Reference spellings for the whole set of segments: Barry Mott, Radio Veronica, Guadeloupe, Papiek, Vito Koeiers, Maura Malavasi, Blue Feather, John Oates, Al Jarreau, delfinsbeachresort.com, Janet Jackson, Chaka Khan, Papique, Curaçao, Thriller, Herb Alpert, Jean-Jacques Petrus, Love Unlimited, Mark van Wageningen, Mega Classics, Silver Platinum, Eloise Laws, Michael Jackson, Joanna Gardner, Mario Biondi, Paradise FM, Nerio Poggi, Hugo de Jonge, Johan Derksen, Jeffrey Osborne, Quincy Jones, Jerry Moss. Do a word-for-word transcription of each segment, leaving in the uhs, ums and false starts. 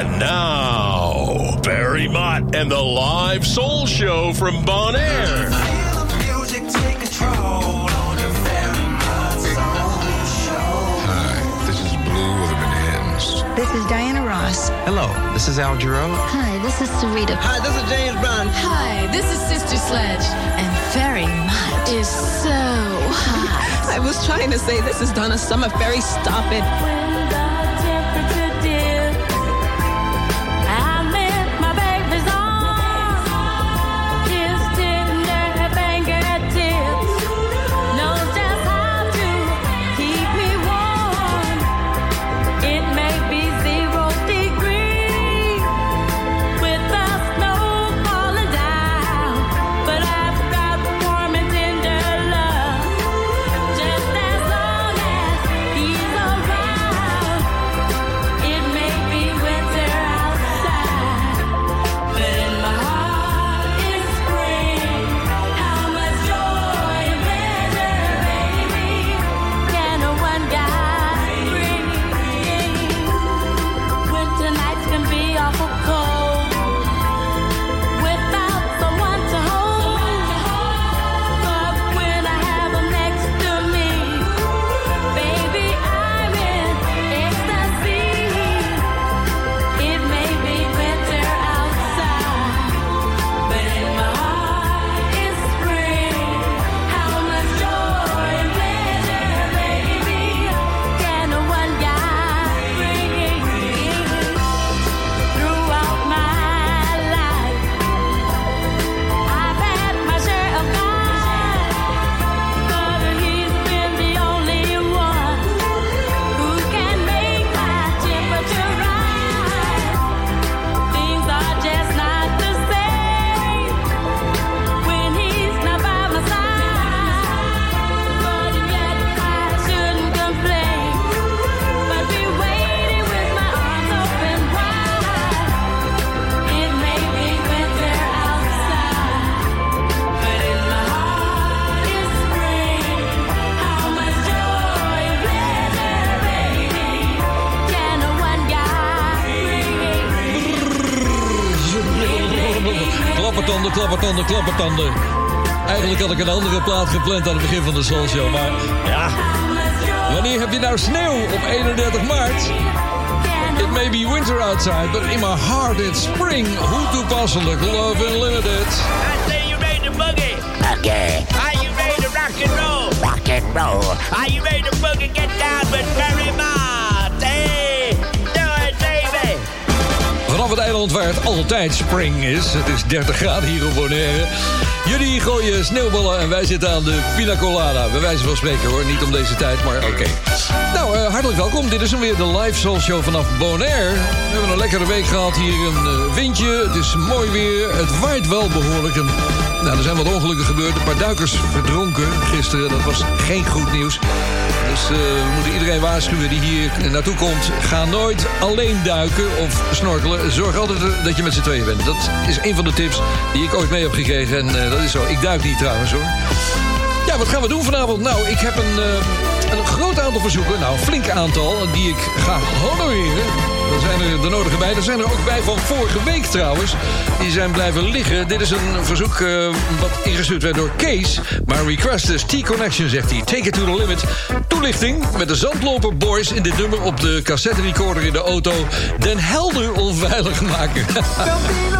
And now, Barry Mott and the live Soul Show from Bonaire. Feel the music take control on the Barry Mott Soul Show. Hi, this is Blue with the Bananas. This is Diana Ross. Hello, this is Al Jarreau. Hi, this is Sarita. Hi, this is James Brown. Hi, this is Sister Sledge. And Barry Mott is so hot. I was trying to say this is Donna Summer. Barry, stop it. Klappertanden, klappertanden. Eigenlijk had ik een andere plaat gepland aan het begin van de Soul Show, maar ja. Wanneer heb je nou sneeuw op eenendertig maart? It may be winter outside, but in my heart it's spring. Hoe toepasselijk, Love Unlimited. I say you made the boogie. Boogie. Are you made the rock and roll? Rock and roll. Are you made the boogie? Get down with Barry Mott. Hey, do it, baby. Vanaf het eiland waar het altijd spring is. Het is dertig graden hier op Bonaire. Jullie gooien sneeuwballen en wij zitten aan de Pina Colada. Bij wijze van spreken hoor, niet om deze tijd, maar oké. Okay. Nou, uh, hartelijk welkom. Dit is dan weer de live Soul Show vanaf Bonaire. We hebben een lekkere week gehad. Hier een windje, het is mooi weer. Het waait wel behoorlijk. En, nou, er zijn wat ongelukken gebeurd. Een paar duikers verdronken gisteren. Dat was geen goed nieuws. Dus uh, we moeten iedereen waarschuwen die hier naartoe komt. Ga nooit alleen duiken of snorkelen. Zorg altijd dat je met z'n tweeën bent. Dat is een van de tips die ik ooit mee heb gekregen. En uh, dat is zo. Ik duik niet trouwens hoor. Ja, wat gaan we doen vanavond? Nou, ik heb een, uh, een groot aantal verzoeken. Nou, een flink aantal die ik ga honoreren. Daar zijn er de nodige bij. Er zijn er ook bij van vorige week trouwens. Die zijn blijven liggen. Dit is een verzoek uh, wat ingestuurd werd door Kees. Maar request is T-Connection, zegt hij. Take it to the limit. Toelichting met de Zandloper Boys in dit nummer op de cassette recorder in de auto. Den Helder onveilig maken. Flow.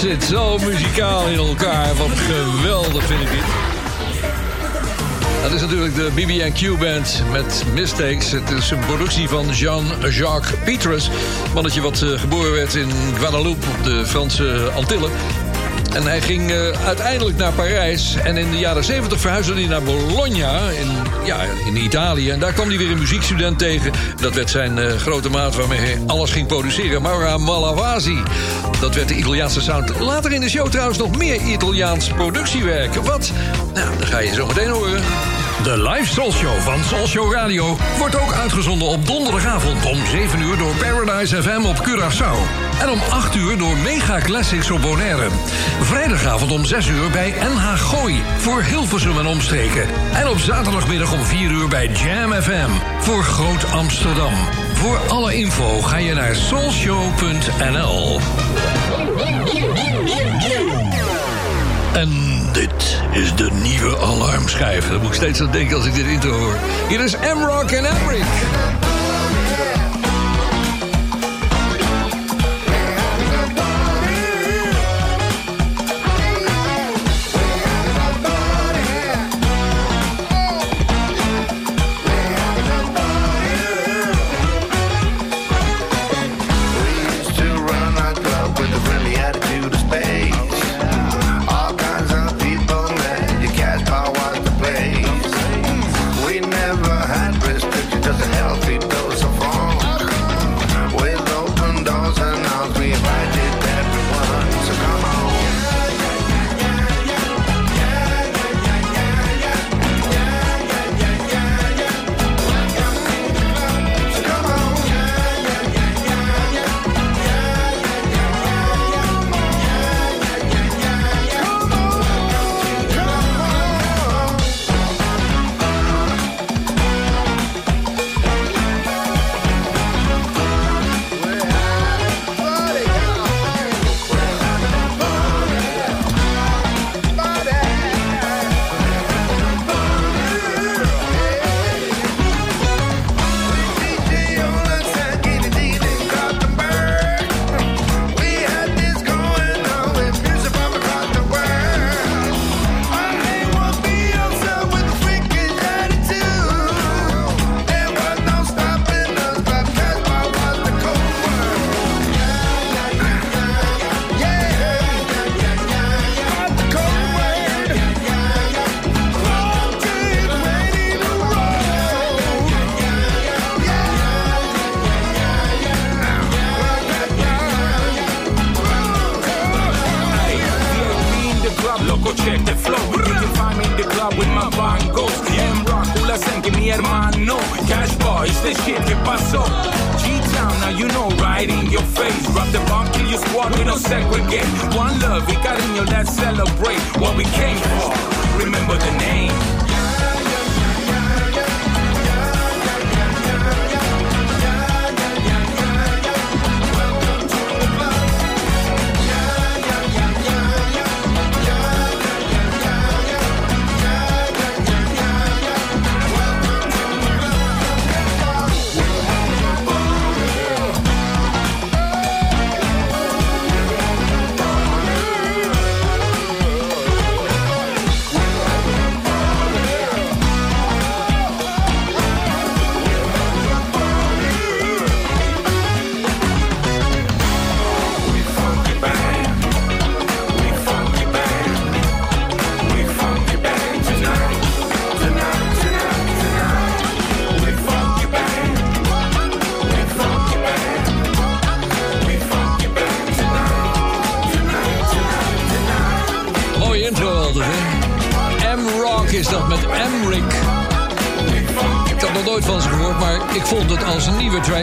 zit zo muzikaal in elkaar. Wat geweldig vind ik dit. Dat is natuurlijk de B B Q-band met Mistakes. Het is een productie van Jean-Jacques Petrus. Mannetje wat geboren werd in Guadeloupe op de Franse Antillen. En hij ging uh, uiteindelijk naar Parijs. En in de jaren zeventig verhuisde hij naar Bologna in, ja, in Italië. En daar kwam hij weer een muziekstudent tegen. Dat werd zijn uh, grote maat waarmee hij alles ging produceren. Maura Malavasi. Dat werd de Italiaanse sound. Later in de show trouwens nog meer Italiaans productiewerk. Wat? Nou, dat ga je zo meteen horen. De live Soul Show van Soul Show Radio wordt ook uitgezonden op donderdagavond om zeven uur door Paradise F M op Curaçao. En om acht uur door Mega Classics op Bonaire. Vrijdagavond om zes uur bij N H Gooi voor Hilversum en omstreken. En op zaterdagmiddag om vier uur bij Jam F M voor Groot Amsterdam. Voor alle info ga je naar soulshow punt n l. En dit is de nieuwe alarmschijf. Daar moet ik steeds aan denken als ik dit intro hoor. Hier is M-Rock en Emrick.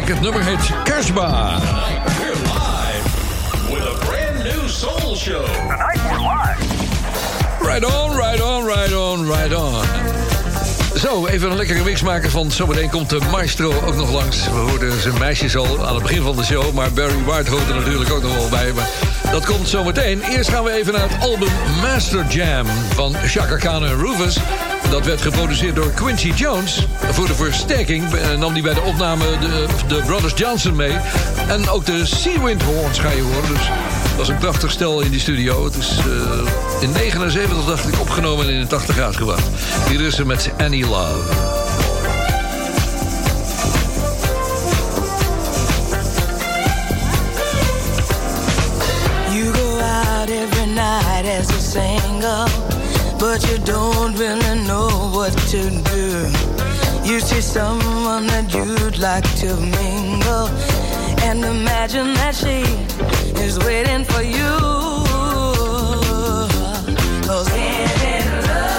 Het nummer heet Kersba. We're live with a brand new soul show. Tonight we're live. Right on, right on, right on, right on. Zo, even een lekkere mix maken, want zometeen komt de maestro ook nog langs. We hoorden zijn meisjes al aan het begin van de show, maar Barry White hoort er natuurlijk ook nog wel bij. Maar dat komt zometeen. Eerst gaan we even naar het album Master Jam van Chaka Khan en Rufus. Dat werd geproduceerd door Quincy Jones. Voor de versterking nam hij bij de opname de, de Brothers Johnson mee. En ook de Sea Wind Horns ga je horen. Dus dat was een prachtig stel in die studio. Het is uh, in negenenzeventig, dacht ik, opgenomen en in tachtig uitgebracht. Hier is ze met Any Love. As a single, but you don't really know what to do. You see someone that you'd like to mingle, and imagine that she is waiting for you. 'Cause any love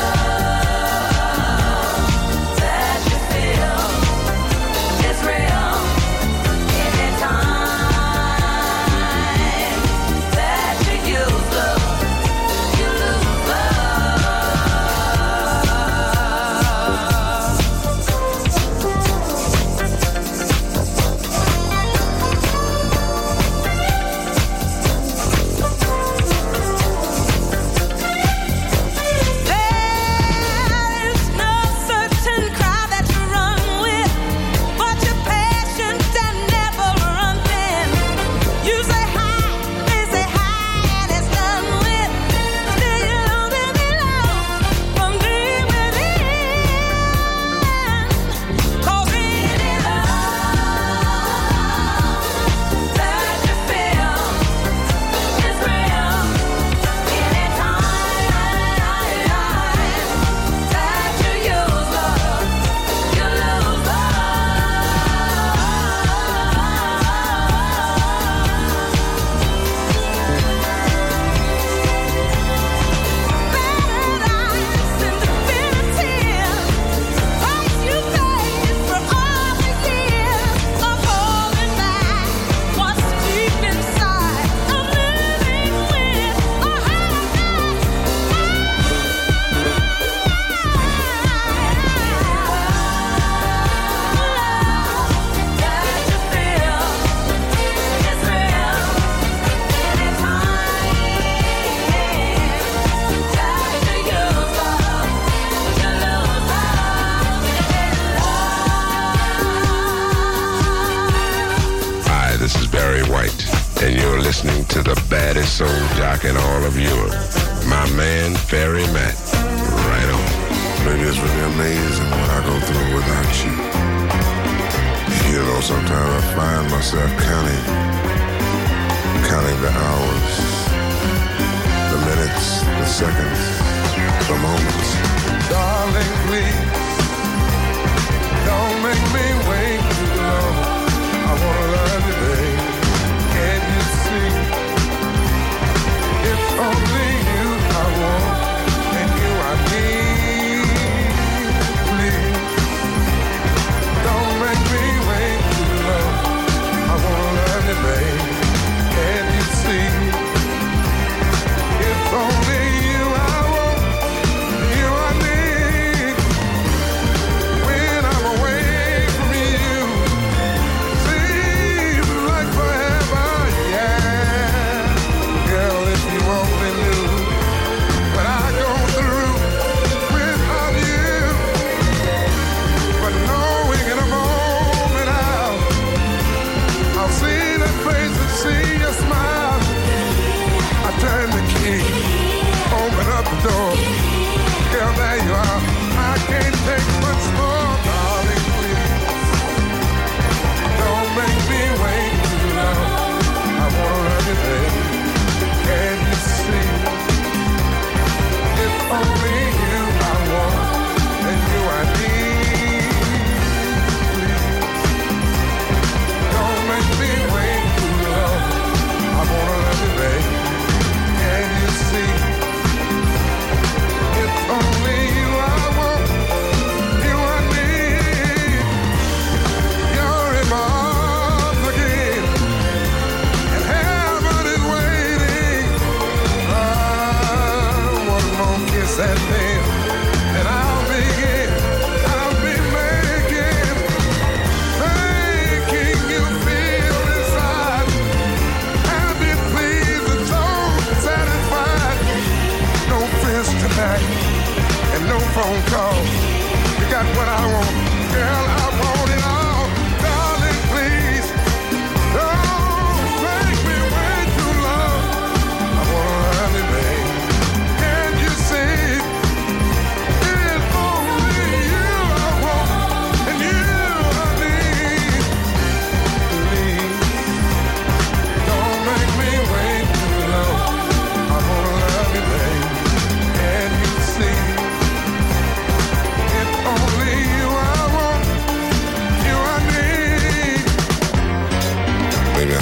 that you feel is real.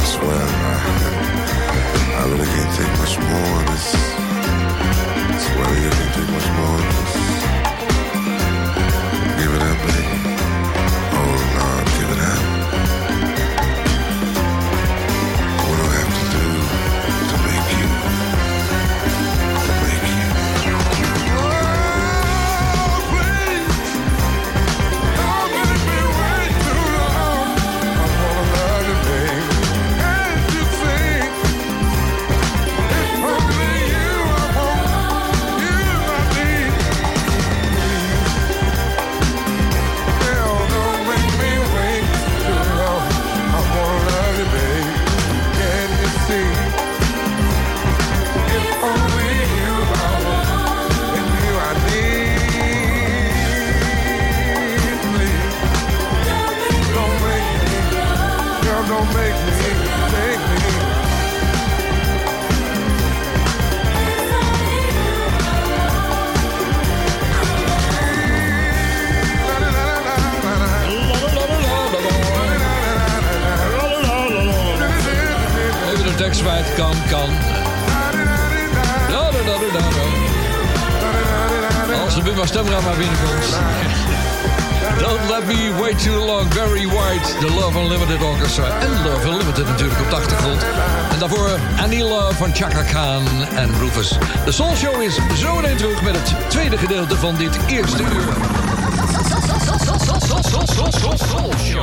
swear I, I really can't take much more of this. I swear I really can't take much more of this. Give it up, baby. Oh, Lord, give it up. What do I have to do to make you, to make you? Oh, please, don't make me wait too long. I wanna love you, baby. And you see, it's only you I want, you I need. Hell, don't make me wait too long. I wanna love you, baby. Can you see? If only you I want, and you I need. Please, don't make me, girl, don't make me, take me. Even de tekst kwijt, kan, kan. Als de Bimba Stemra maar binnenkomt. Don't let me wait too long. Barry White, de Love Unlimited Orchestra. En Love Unlimited natuurlijk op de achtergrond. En daarvoor Annie Love van Chaka Khan en Rufus. De Soul Show is zo meteen terug met het tweede gedeelte van dit eerste uur. Soul Show.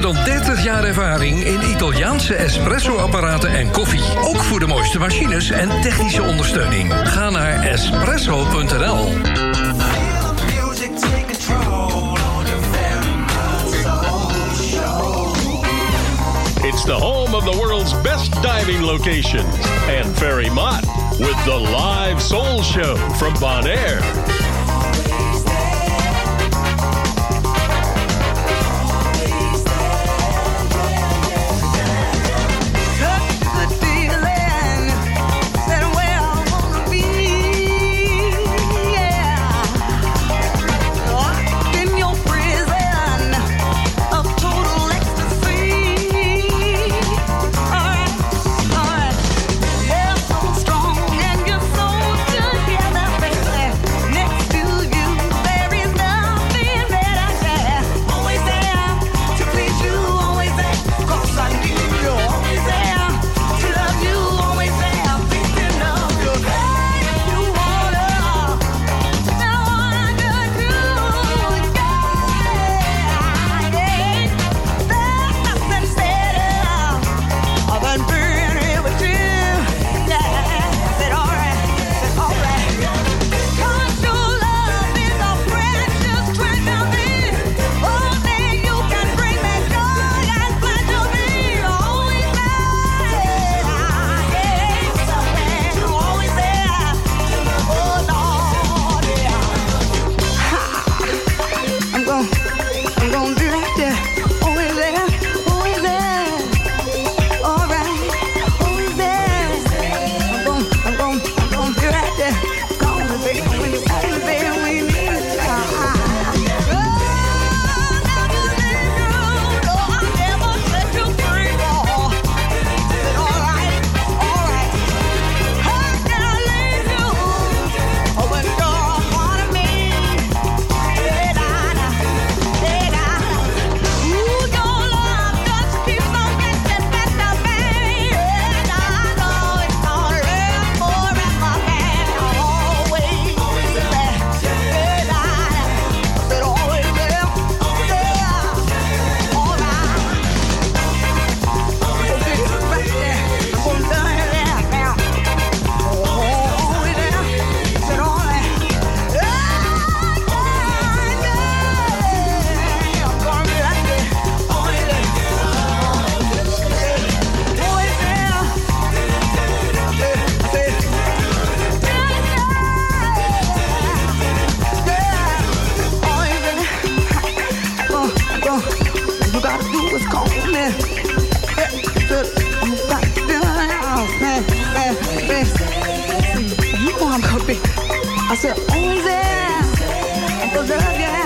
dan dertig jaar ervaring in Italiaanse espresso-apparaten en koffie. Ook voor de mooiste machines en technische ondersteuning. Ga naar espresso punt n l. It's the home of the world's best diving locations. And Barry Mott with the live Soul Show from Bonaire. Next I said, oh yeah, I love ya, yeah.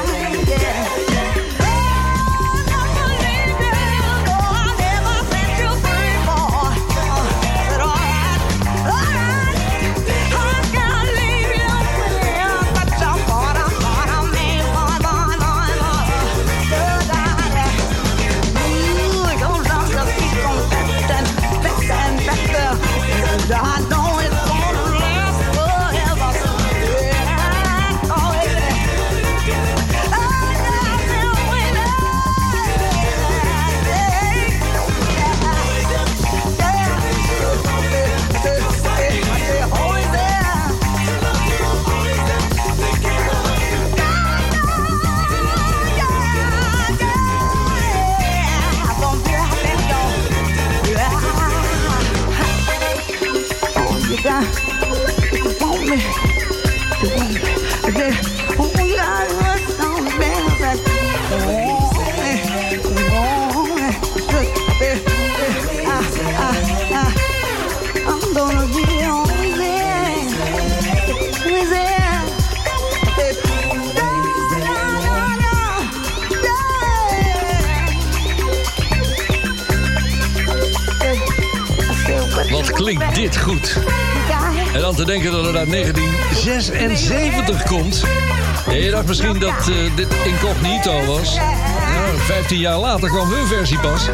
Klinkt dit goed? En dan te denken dat het uit negentien zesenzeventig komt. Ja, je dacht misschien dat uh, dit incognito was. Nou, vijftien jaar later kwam hun versie pas.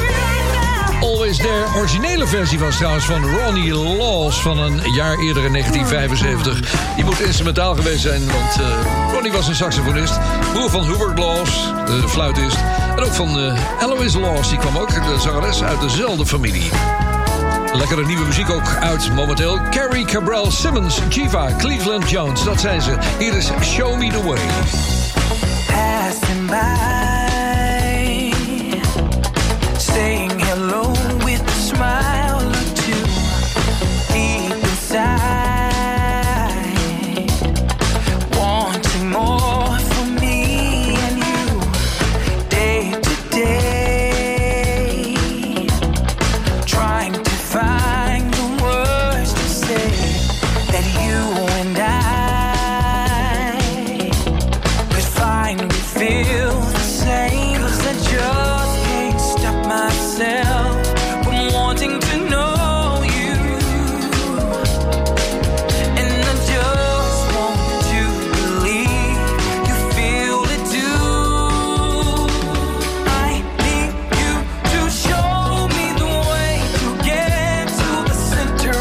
Always There, originele versie was trouwens van Ronnie Laws van een jaar eerder in negentien vijfenzeventig. Die moet instrumentaal geweest zijn, want uh, Ronnie was een saxofonist. Broer van Hubert Laws, de fluitist. En ook van uh, Eloise Laws, die kwam ook, de zangeres uit dezelfde familie. Lekkere nieuwe muziek ook uit momenteel. Carrie Cabral Simmons, Jiva, Cleveland Jones. Dat zijn ze. Hier is Show Me The Way. Passing by, saying hello with a smile or two. Deep inside, wanting more for me and you. Day to day, trying to find the words to say that you and I could find we feel the same. 'Cause I just can't stop myself from wanting to know you, and I just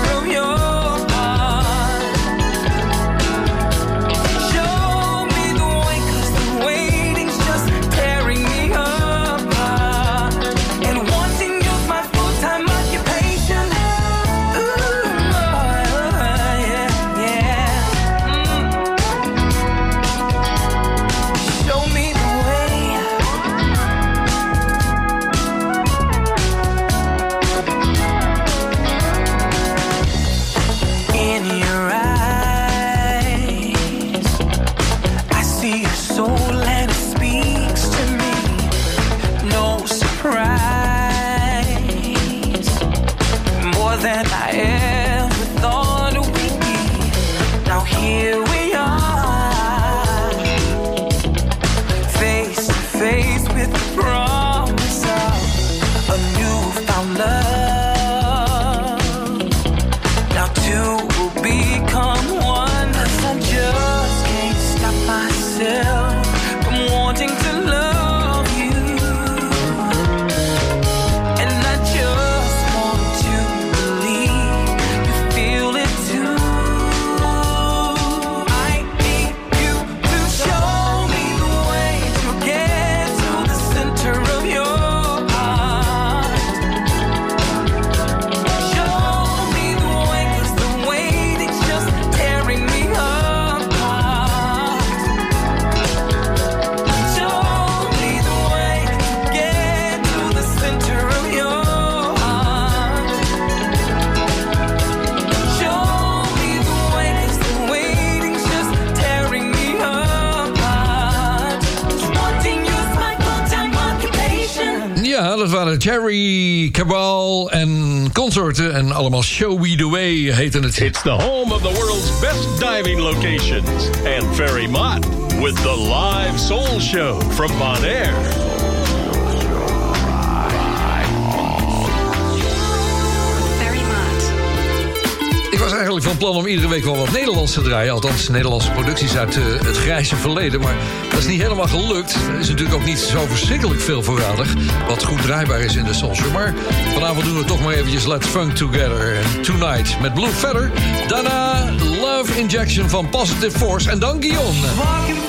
want to believe you feel it too. I need you to show me the way to get to the center of your heart. Show me the way, 'cause the waiting's just tearing me apart. And wanting you's my full-time occupation. Ooh, oh, yeah, yeah. Mm. Show me the way. In your eyes, I see a soul and it speaks to me. No surprise, more than I ever thought we'd be. Now here we are, face to face with the promise of a newfound love. Now two will become one. 'Cause I just can't stop myself from wanting to love you, and I just want to believe you feel it too. I need you to show me the way to get to the center of your heart. Show me the way, 'cause the waiting's just tearing me apart. dat waren Jerry Cabal en consorten. En allemaal Show We The Way heette het. It's the home of the world's best diving locations. And Barry Mott with the live soul show from Bonaire. Ik was eigenlijk van plan om iedere week wel wat Nederlands te draaien. Althans, Nederlandse producties uit uh, het grijze verleden. Maar dat is niet helemaal gelukt. Er is natuurlijk ook niet zo verschrikkelijk veel voorradig wat goed draaibaar is in de soulshow. Maar vanavond doen we toch maar eventjes Let's Funk Together Tonight met Blue Feather. Daarna Love Injection van Positive Force. En dan Guillaume. Bye.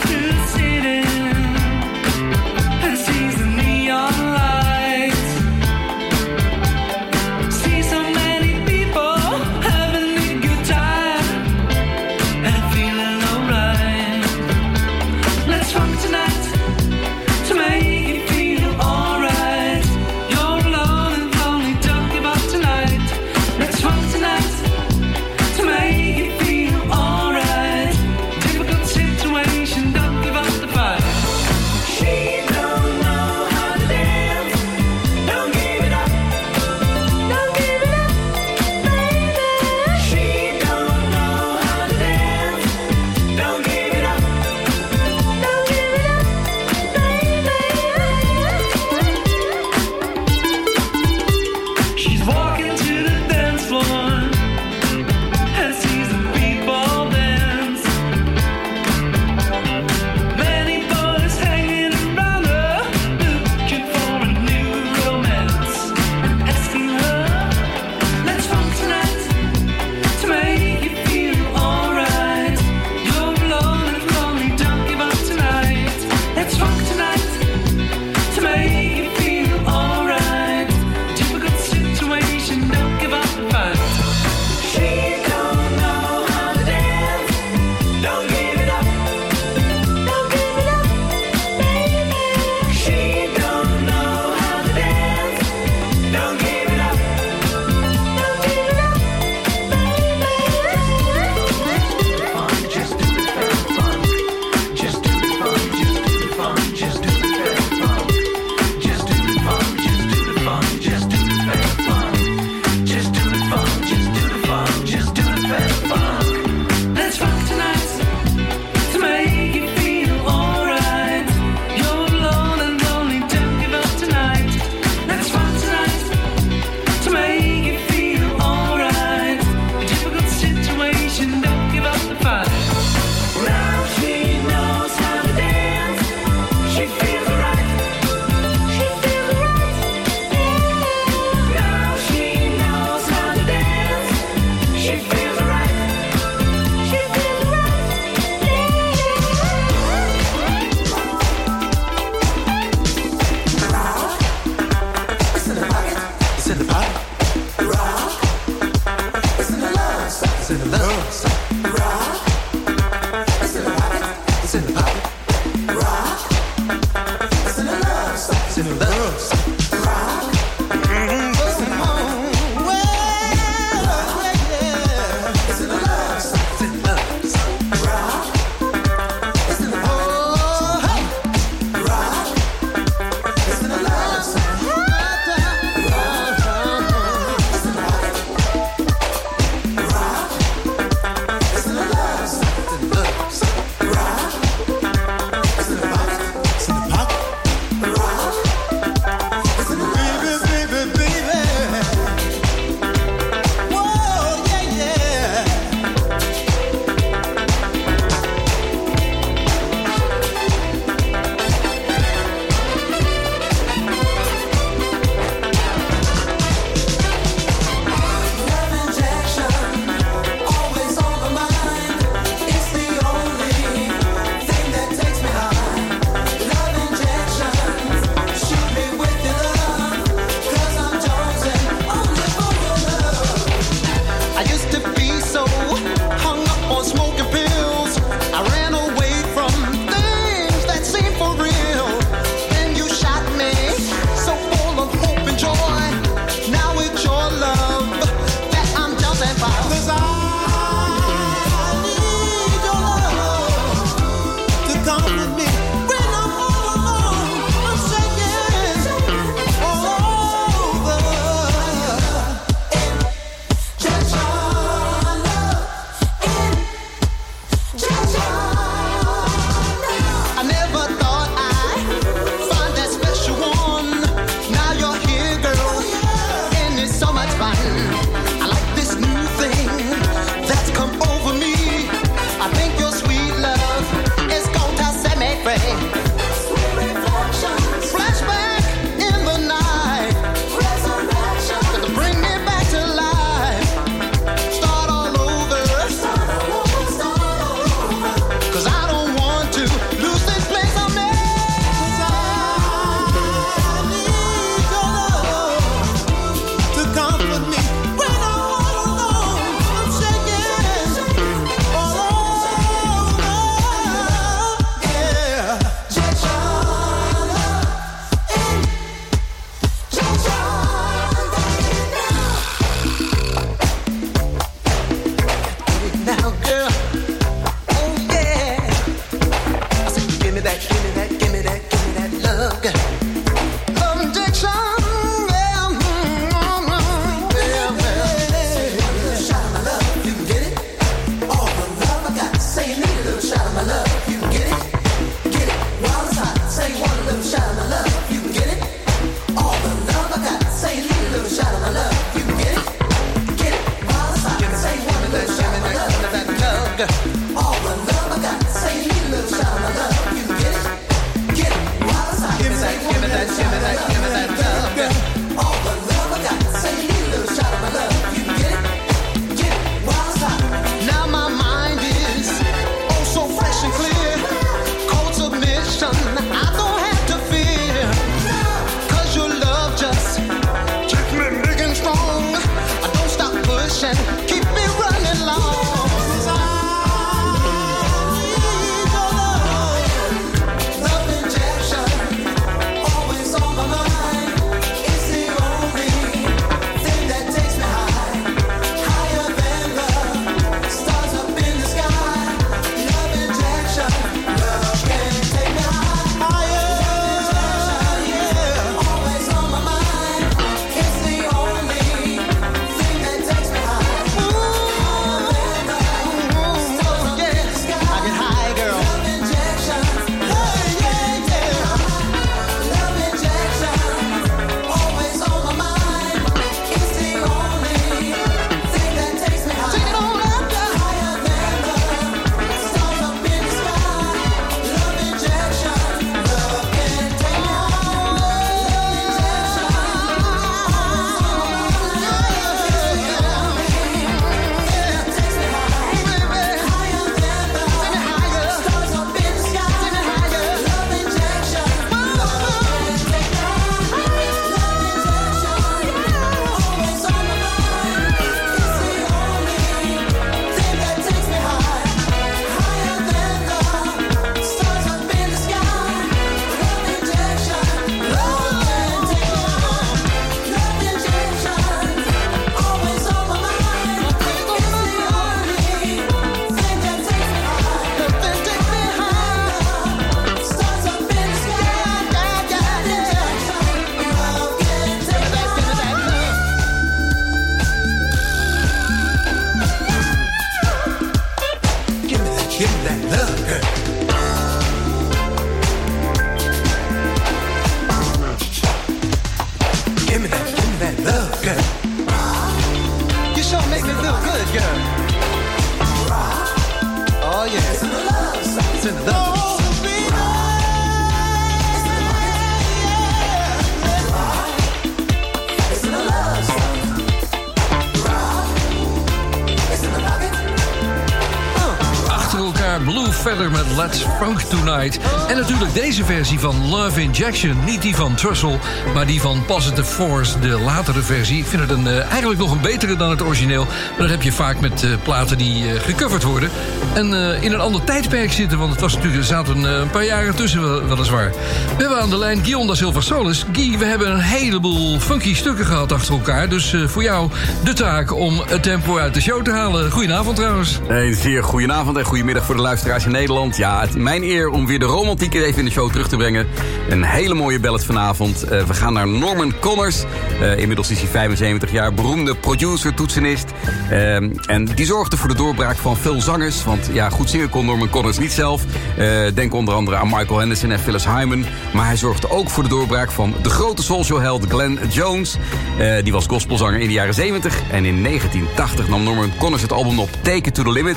Funk Tonight. En natuurlijk deze versie van Love Injection. Niet die van Trussell, maar die van Positive Force, de latere versie. Ik vind het een, uh, eigenlijk nog een betere dan het origineel. Maar dat heb je vaak met uh, platen die uh, gecoverd worden. En uh, in een ander tijdperk zitten, want het was natuurlijk, er zaten uh, een paar jaren tussen wel, weliswaar. We hebben aan de lijn Gionda Silva Solis. Guy, we hebben een heleboel funky stukken gehad achter elkaar. Dus uh, voor jou de taak om het tempo uit de show te halen. Goedenavond trouwens. Hey, zeer goedenavond en goedemiddag voor de luisteraars in Nederland. Ja, het, mijn eer om weer de romantiek even in de show terug te brengen. Een hele mooie ballad vanavond. Uh, we gaan naar Norman Connors. Uh, inmiddels is hij vijfenzeventig jaar, beroemde producer, toetsenist. Uh, en die zorgde voor de doorbraak van veel zangers. Want ja, goed zingen kon Norman Connors niet zelf. Uh, denk onder andere aan Michael Henderson en Phyllis Hyman. Maar hij zorgde ook voor de doorbraak van de grote soulshowheld Glenn Jones. Uh, die was gospelzanger in de jaren zeventig. En in negentien tachtig nam Norman Connors het album op Take It To The Limit.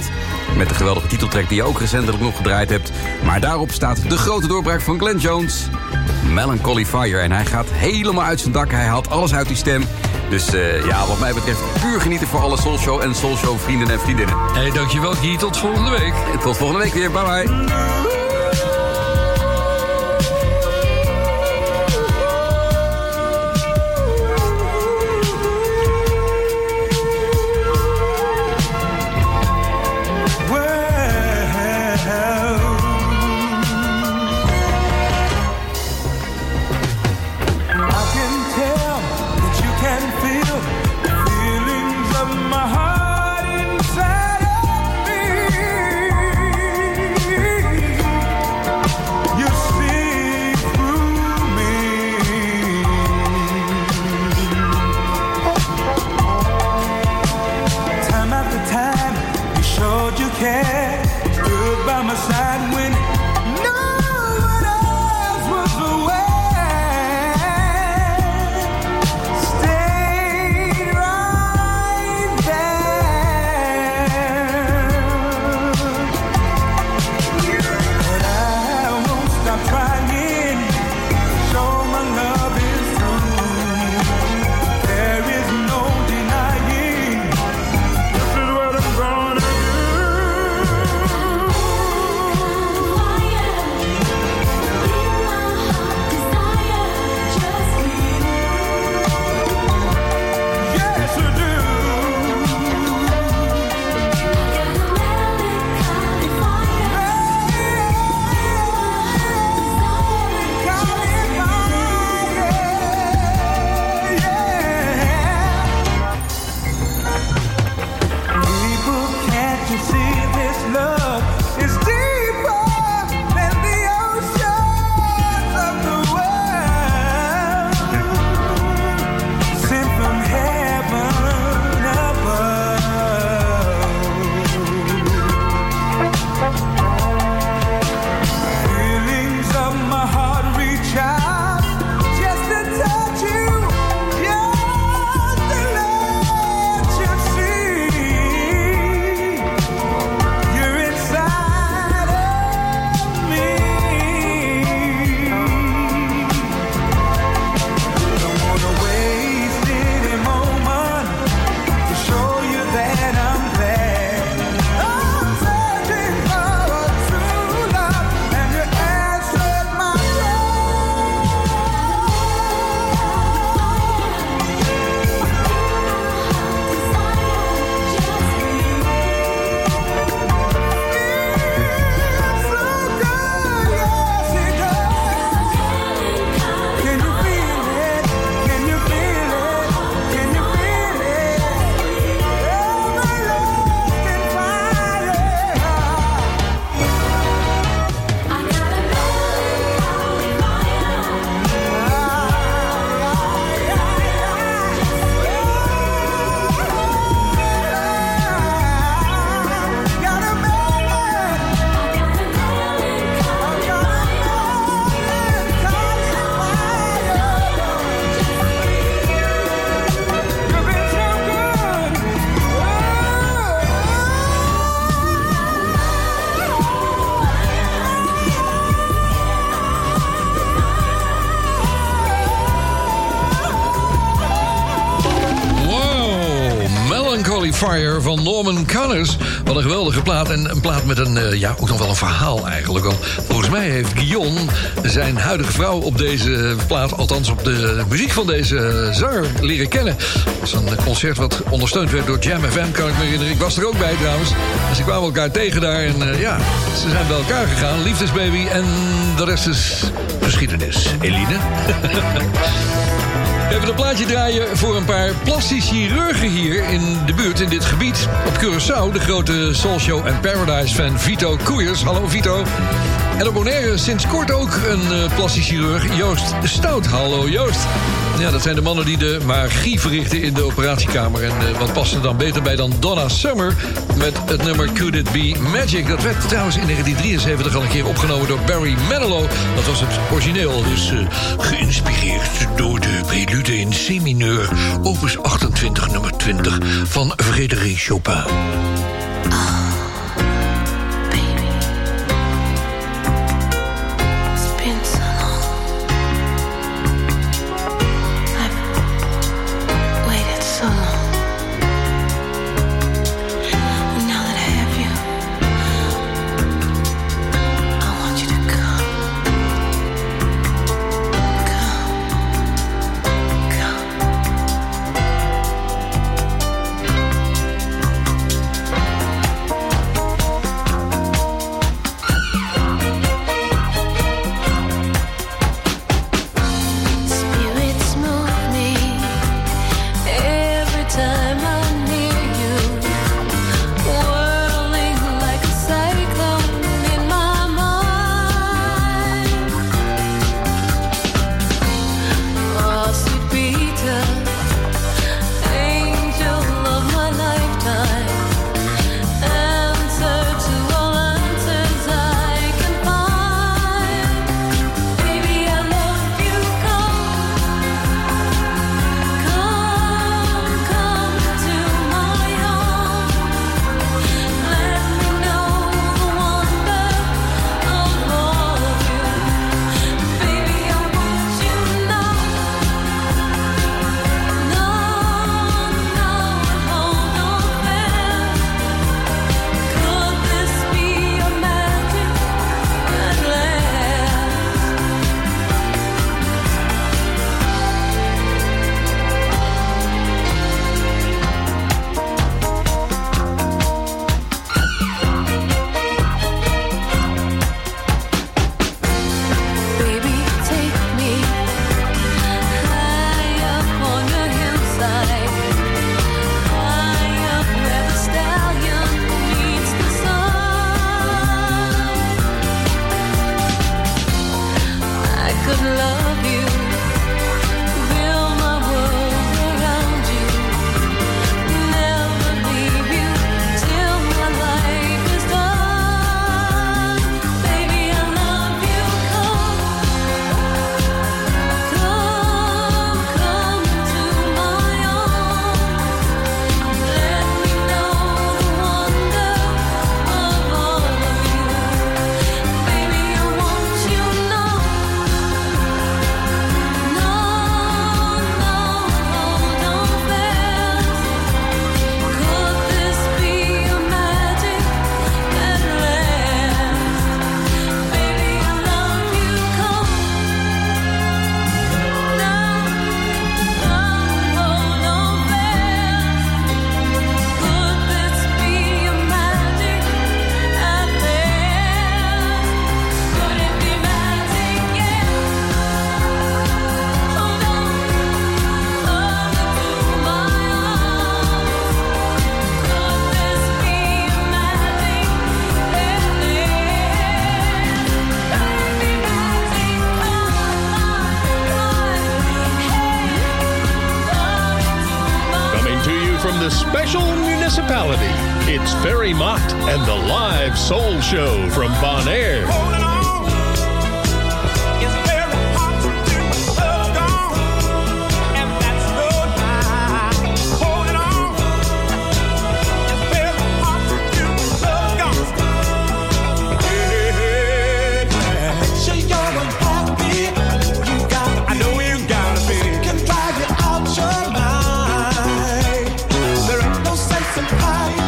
Met de geweldige titeltrack die je ook recentelijk nog gedraaid hebt. Maar daarop staat de grote doorbraak van Glenn Jones. Melancholy Fire. En hij gaat helemaal uit zijn dak. Hij haalt alles uit die stem. Dus uh, ja, wat mij betreft puur genieten voor alle Soulshow en Soulshow vrienden en vriendinnen. Hé, hey, dankjewel Guy. Tot volgende week. En tot volgende week weer. Bye bye. Fire van Norman Connors. Wat een geweldige plaat. En een plaat met een, uh, ja, ook nog wel een verhaal eigenlijk. Want volgens mij heeft Guillaume zijn huidige vrouw op deze plaat, althans op de muziek van deze zanger, leren kennen. Dat was een concert wat ondersteund werd door Jam F M, kan ik me herinneren. Ik was er ook bij trouwens. En ze kwamen elkaar tegen daar. En uh, ja, ze zijn bij elkaar gegaan. Liefdesbaby. En de rest is geschiedenis. Eline. Even een plaatje draaien voor een paar plastisch chirurgen hier in de buurt, in dit gebied. Op Curaçao, de grote Soulshow en Paradise-fan Vito Koeiers. Hallo Vito. En op Bonaire sinds kort ook een plastisch chirurg, Joost Stout. Hallo Joost. Ja, dat zijn de mannen die de magie verrichten in de operatiekamer. En uh, wat past er dan beter bij dan Donna Summer met het nummer Could It Be Magic. Dat werd trouwens in negentien drieënzeventig al een keer opgenomen door Barry Manilow. Dat was het origineel. Dus uh, geïnspireerd door de prelude in C-mineur, opus achtentwintig, nummer twintig van Frédéric Chopin. Oh, baby. It's Barry Mott and the live soul show from Bonaire. Holding on. It's very hard to do. Hold on. And that's no lie. Holding on. It's very hard to do. Hold on. Yeah, yeah. So you're unhappy. You gotta be. I know you gotta be. Can drive you out your mind. There ain't no sense in hiding.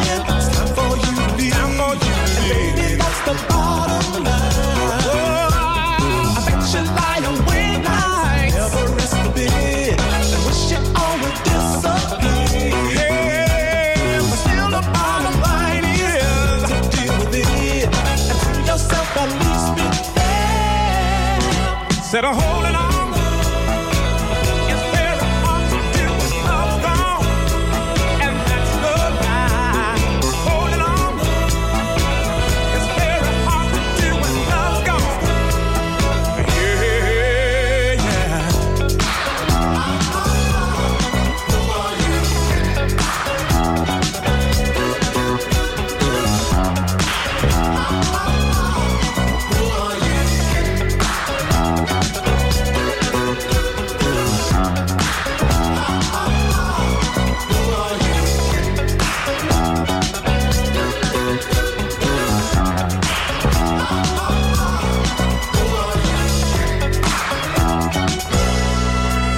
The bottom line. Oh, I bet you lie awake nights, never rest a bit, and wish you all would disappear. Yeah, but still the bottom line is to deal with it and prove yourself at least be there. Set a hole in our.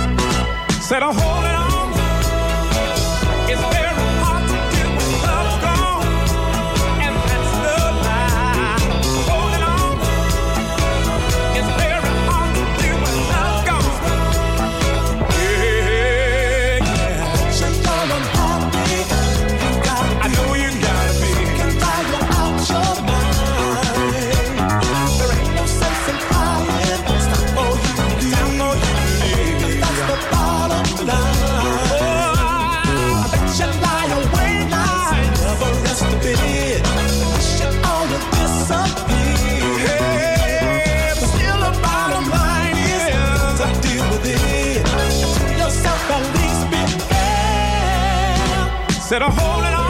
Said I'm holding on. It's very hard to get with love gone, and that's the lie. Holding on. It's very hard to get with love gone. Yeah, yeah. So you're unhappy. You got. I know you gotta be. Can drive you out your mind. There ain't no sense in crying. It's not all you need. It's not all you need. That's the problem. Love. Oh, I bet you lie away nights, never rest a bit, wish you all would disappear. Yeah, but still the bottom line is to deal with it, to yourself at least be fair. Said I'm holding on.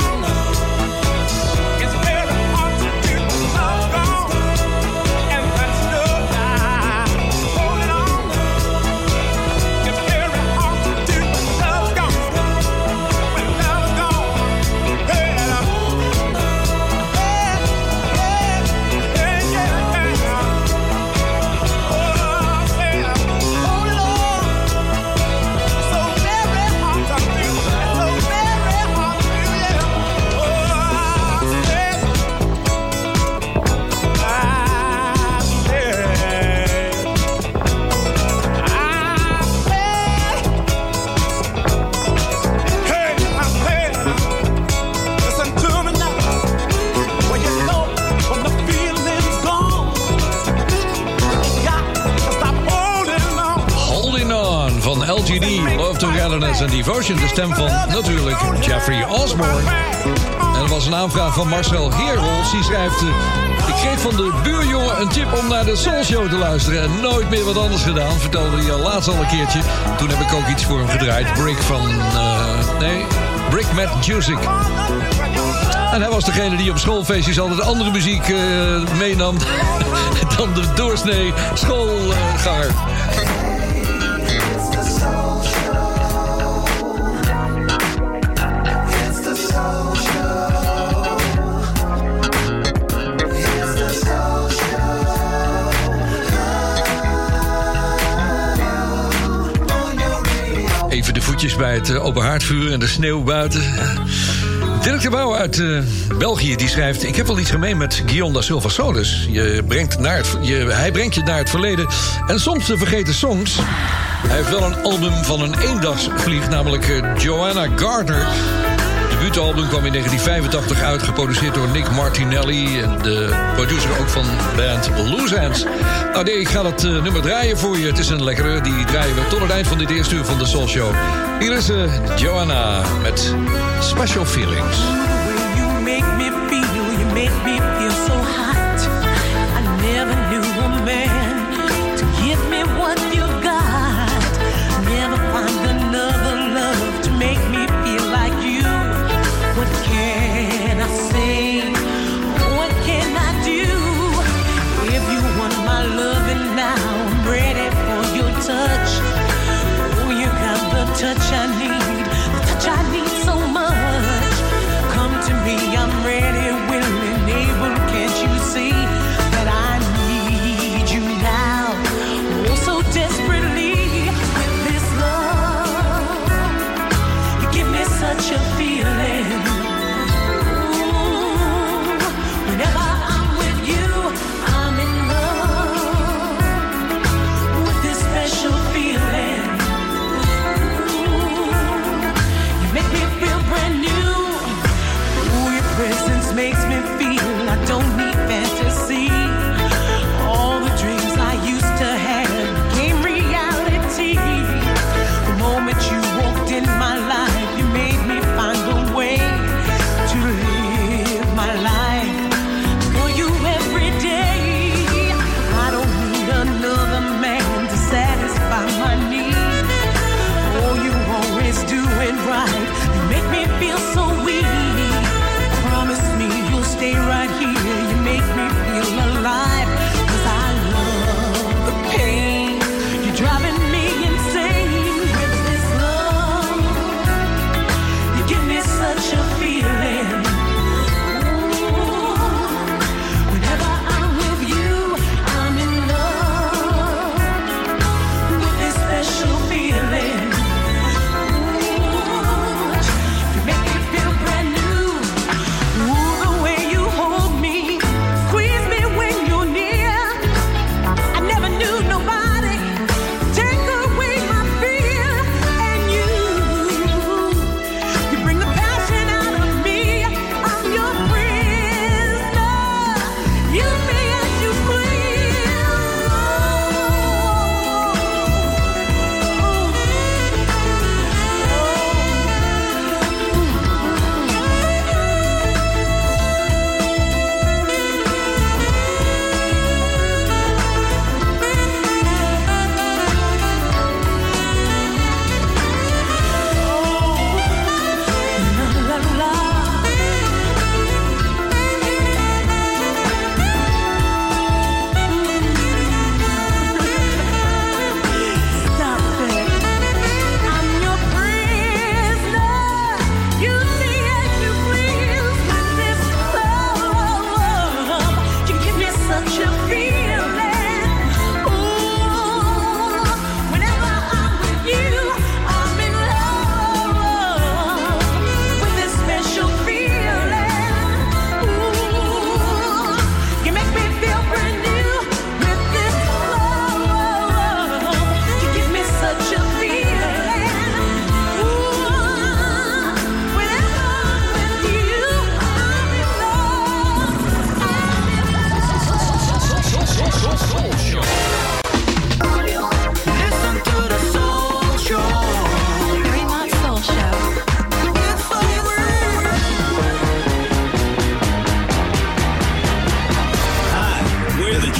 Love Together as a Devotion. De stem van natuurlijk Jeffrey Osborne. dat was een aanvraag van Marcel Geerholz. Die schrijft... Ik kreeg van de buurjongen een tip om naar de Soul Show te luisteren. En nooit meer wat anders gedaan. Vertelde hij al laatst al een keertje. Toen heb ik ook iets voor hem gedraaid. Brick van... Uh, nee, Brick met Jusic. En hij was degene die op schoolfeestjes altijd andere muziek uh, meenam... dan de doorsnee schoolganger. Even de voetjes bij het open haardvuur en de sneeuw buiten. Dirk de Bouw uit uh, België die schrijft... Ik heb wel iets gemeen met Gionda Silva Solis. Je brengt naar het, je, hij brengt je naar het verleden en soms de vergeten songs. Hij heeft wel een album van een eendagsvlieg, namelijk uh, Joanna Gardner. Het debuutalbum kwam in negentien vijfentachtig uit, geproduceerd door Nick Martinelli... en de producer ook van band Loose Ends. Nou nee, ik ga dat uh, nummer draaien voor je. Het is een lekkere, die draaien we tot het eind van dit eerste uur van de Soul Show. Hier is uh, Joanna met... Special Feelings. When you make me feel, you make me feel so hot. I never knew a man to give me what you got. Never find another love to make me feel like you. What can I say? What can I do? If you want my love and now I'm ready for your touch. Oh, you got the touch I need, the touch I need so much. To me, I'm ready, willing, able, can't you see?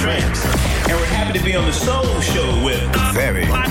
Trends. And we're happy to be on the Soul Show with Barry Mott.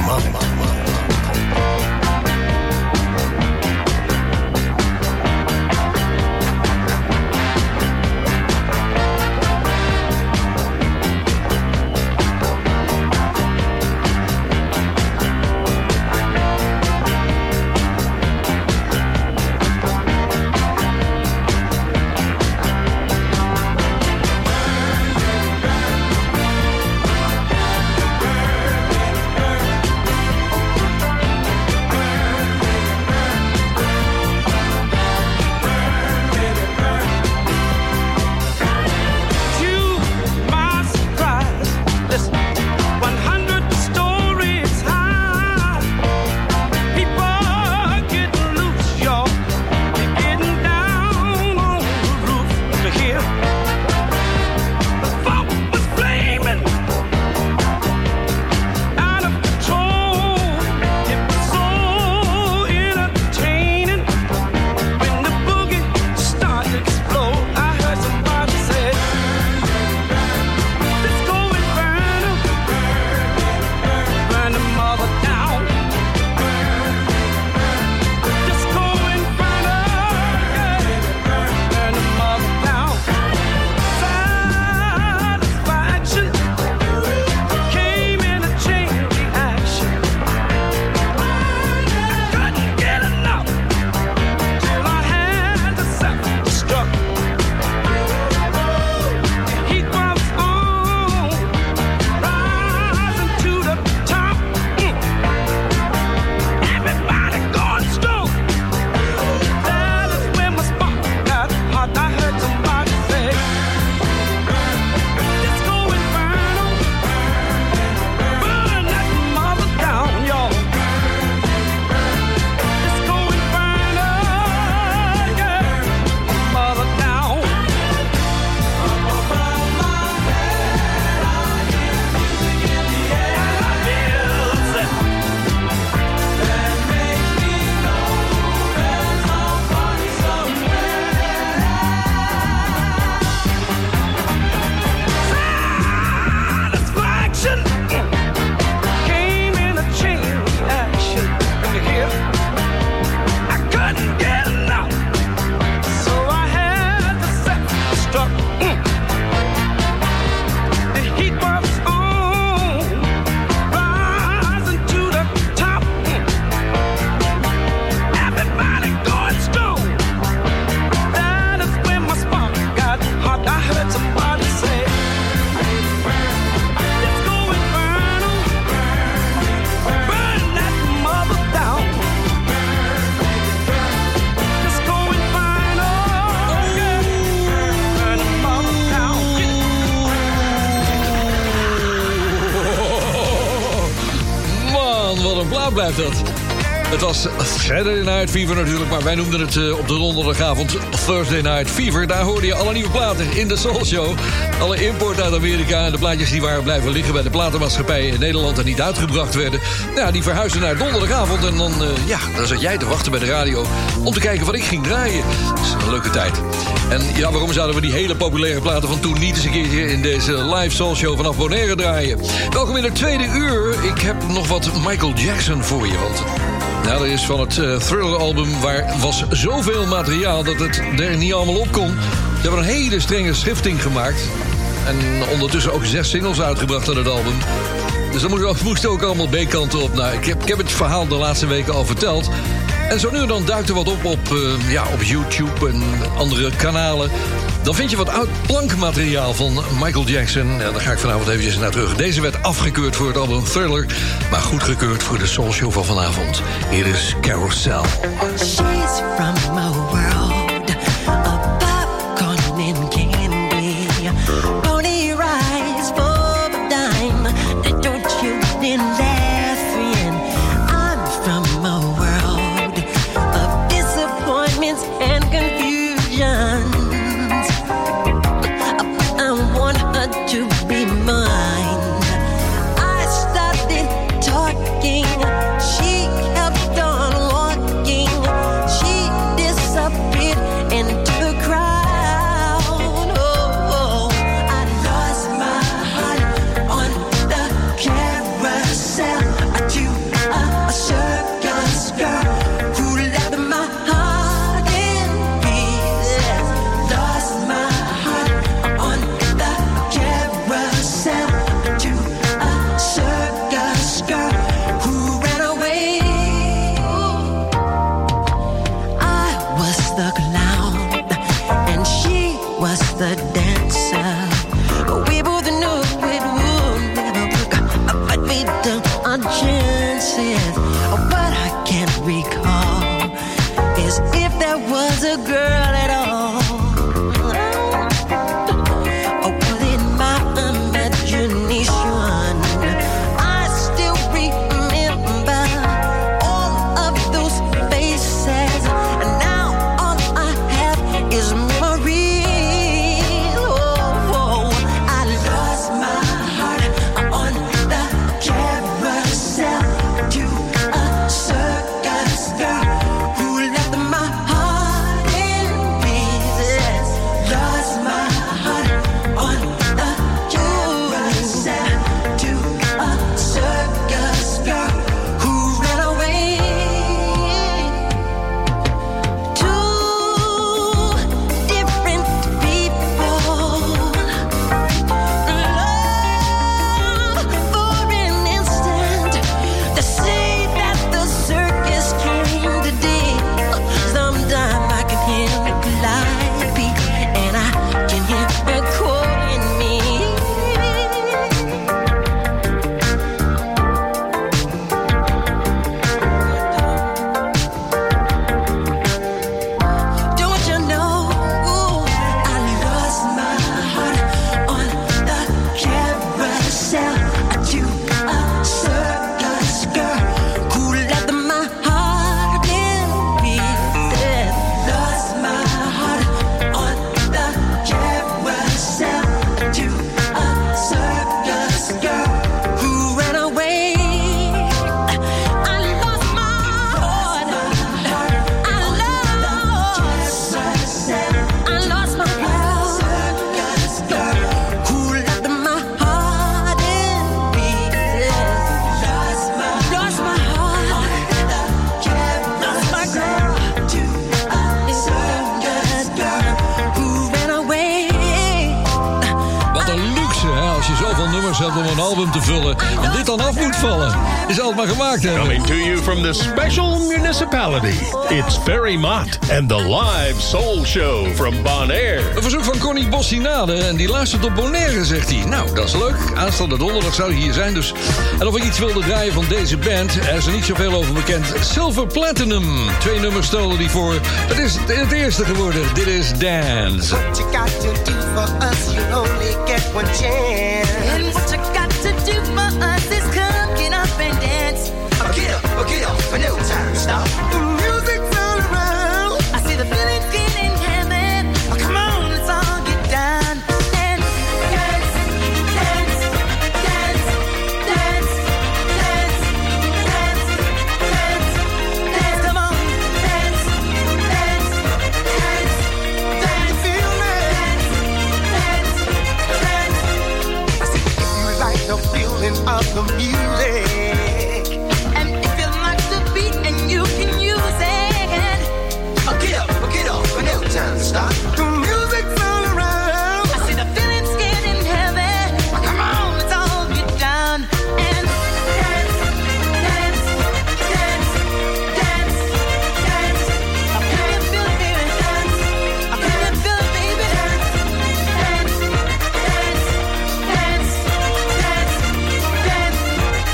Dat. Het was Saturday Night Fever natuurlijk, maar wij noemden het uh, op de donderdagavond Thursday Night Fever. Daar hoorde je alle nieuwe platen in de Soul Show. Alle import uit Amerika en de plaatjes die waren blijven liggen bij de platenmaatschappijen in Nederland en niet uitgebracht werden. Ja, die verhuisden naar donderdagavond en dan, uh, ja, dan zat jij te wachten bij de radio om te kijken wat ik ging draaien. Dat is een leuke tijd. En ja, waarom zouden we die hele populaire platen van toen niet eens een keertje in deze live Soul Show vanaf Bonaire draaien? Welkom in het tweede uur. Ik heb nog wat Michael Jackson voor je. Want nou, er is van het uh, Thriller-album waar was zoveel materiaal dat het er niet allemaal op kon. Ze hebben een hele strenge schifting gemaakt. En ondertussen ook zes singles uitgebracht aan het album. Dus dat moest ook allemaal B-kanten op. Nou, ik heb, ik heb het verhaal de laatste weken al verteld. En zo nu en dan duikt er wat op op, uh, ja, op YouTube en andere kanalen. Dan vind je wat oud plankmateriaal van Michael Jackson. En daar ga ik vanavond eventjes naar terug. Deze werd afgekeurd voor het album Thriller, maar goedgekeurd voor de Soul Show van vanavond. Hier is Carousel. She's from my world, a popcorn and candy. Pony rides for a dime, don't you deny. Up chances. What I can't recall is if there was a girl at all. Coming to you from the special municipality, it's Barry Mott and the live soul show from Bonaire. Een verzoek van Connie Bossinade en die luistert op Bonaire, zegt hij. Nou, dat is leuk. Aanstaande donderdag zou hij hier zijn, dus. En of ik iets wilde draaien van deze band, er is er niet zoveel over bekend. Silver Platinum. Twee nummers stonden die voor. Dat is het eerste geworden. Dit is Dance. What you got to do for us, you only get one chance. And what you got to do for us is come, get up and dance. Get up, or get off, and no time to stop. The music's all around. I see the feeling getting heaven. Oh, come on, let's all get down. Dance, dance, dance, dance, dance, dance, dance, dance, dance. Come on, dance, dance, dance, dance. Feel me, dance, dance, dance. I see you like the feeling of the music. Time to stop. The music's all around. I see the feeling's getting heavy. Come on, let's all get down and dance, dance, dance, dance, dance. I can feel it, baby. Dance, I can feel it, baby. Dance, dance, dance, dance, dance, dance,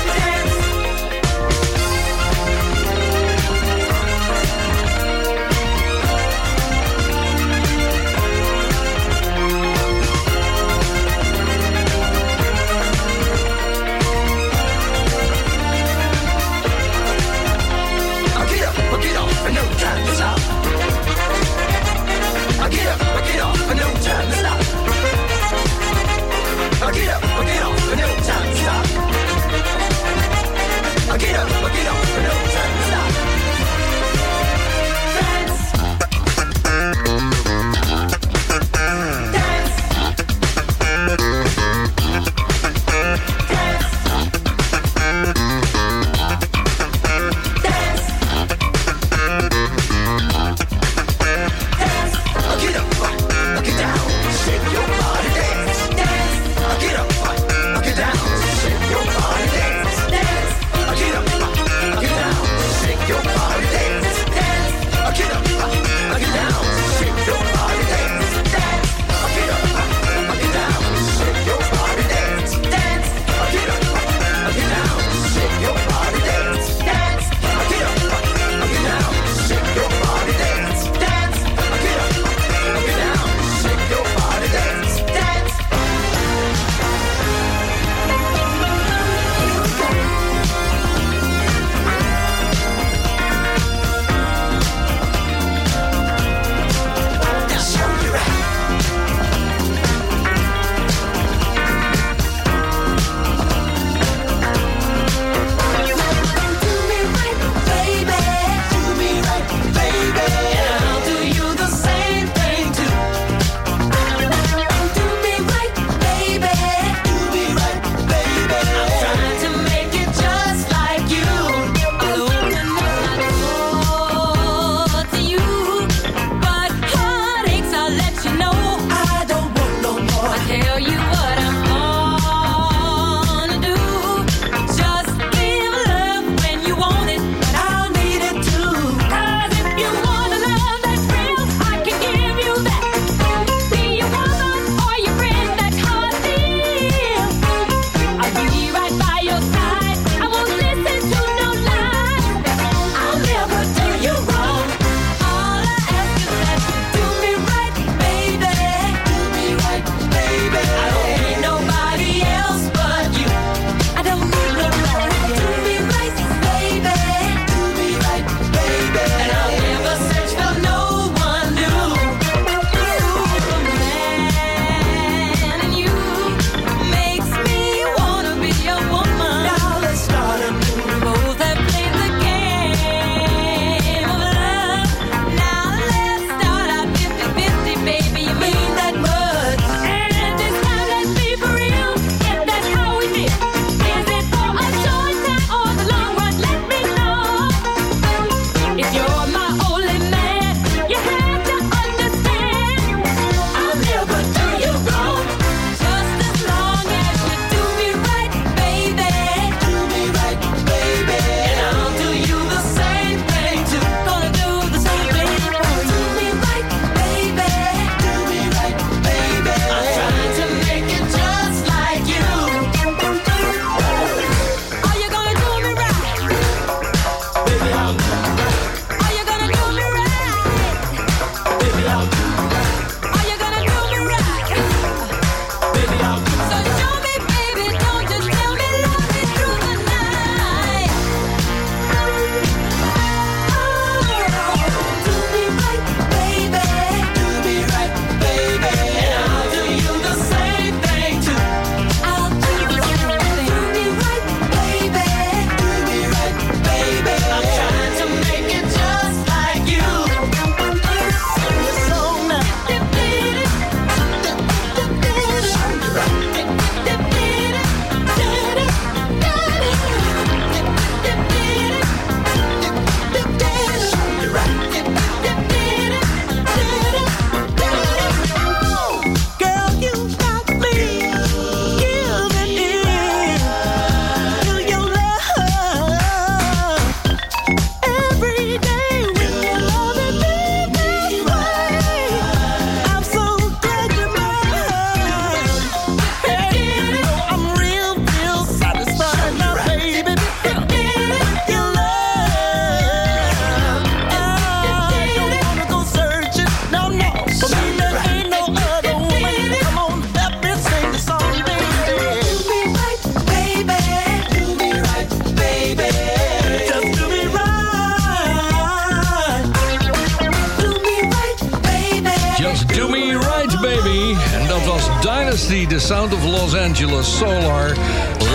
Christie, The Sound of Los Angeles, Solar.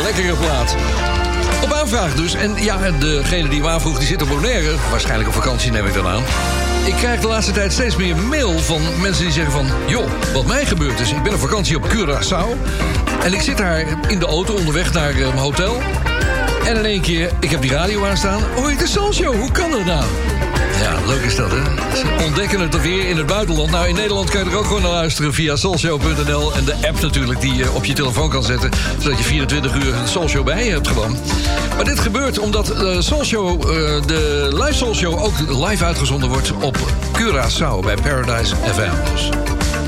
Lekkere plaat. Op aanvraag dus. En ja, degene die me aanvroeg, die zit op Bonaire. Waarschijnlijk op vakantie, neem ik dan aan. Ik krijg de laatste tijd steeds meer mail van mensen die zeggen van... joh, wat mij gebeurd is, ik ben op vakantie op Curaçao... en ik zit daar in de auto onderweg naar mijn hotel... en in één keer, ik heb die radio aanstaan... hoor ik de Soul Show, hoe kan dat nou? Ja, leuk is dat, hè? Ze ontdekken het weer in het buitenland. Nou, in Nederland kan je er ook gewoon naar luisteren via soulshow punt n l... en de app natuurlijk die je op je telefoon kan zetten... zodat je vierentwintig uur een Soul Show bij je hebt gewoon. Maar dit gebeurt omdat uh, Soul Show, uh, de live Soul Show... ook live uitgezonden wordt op Curaçao bij Paradise F M. Dus,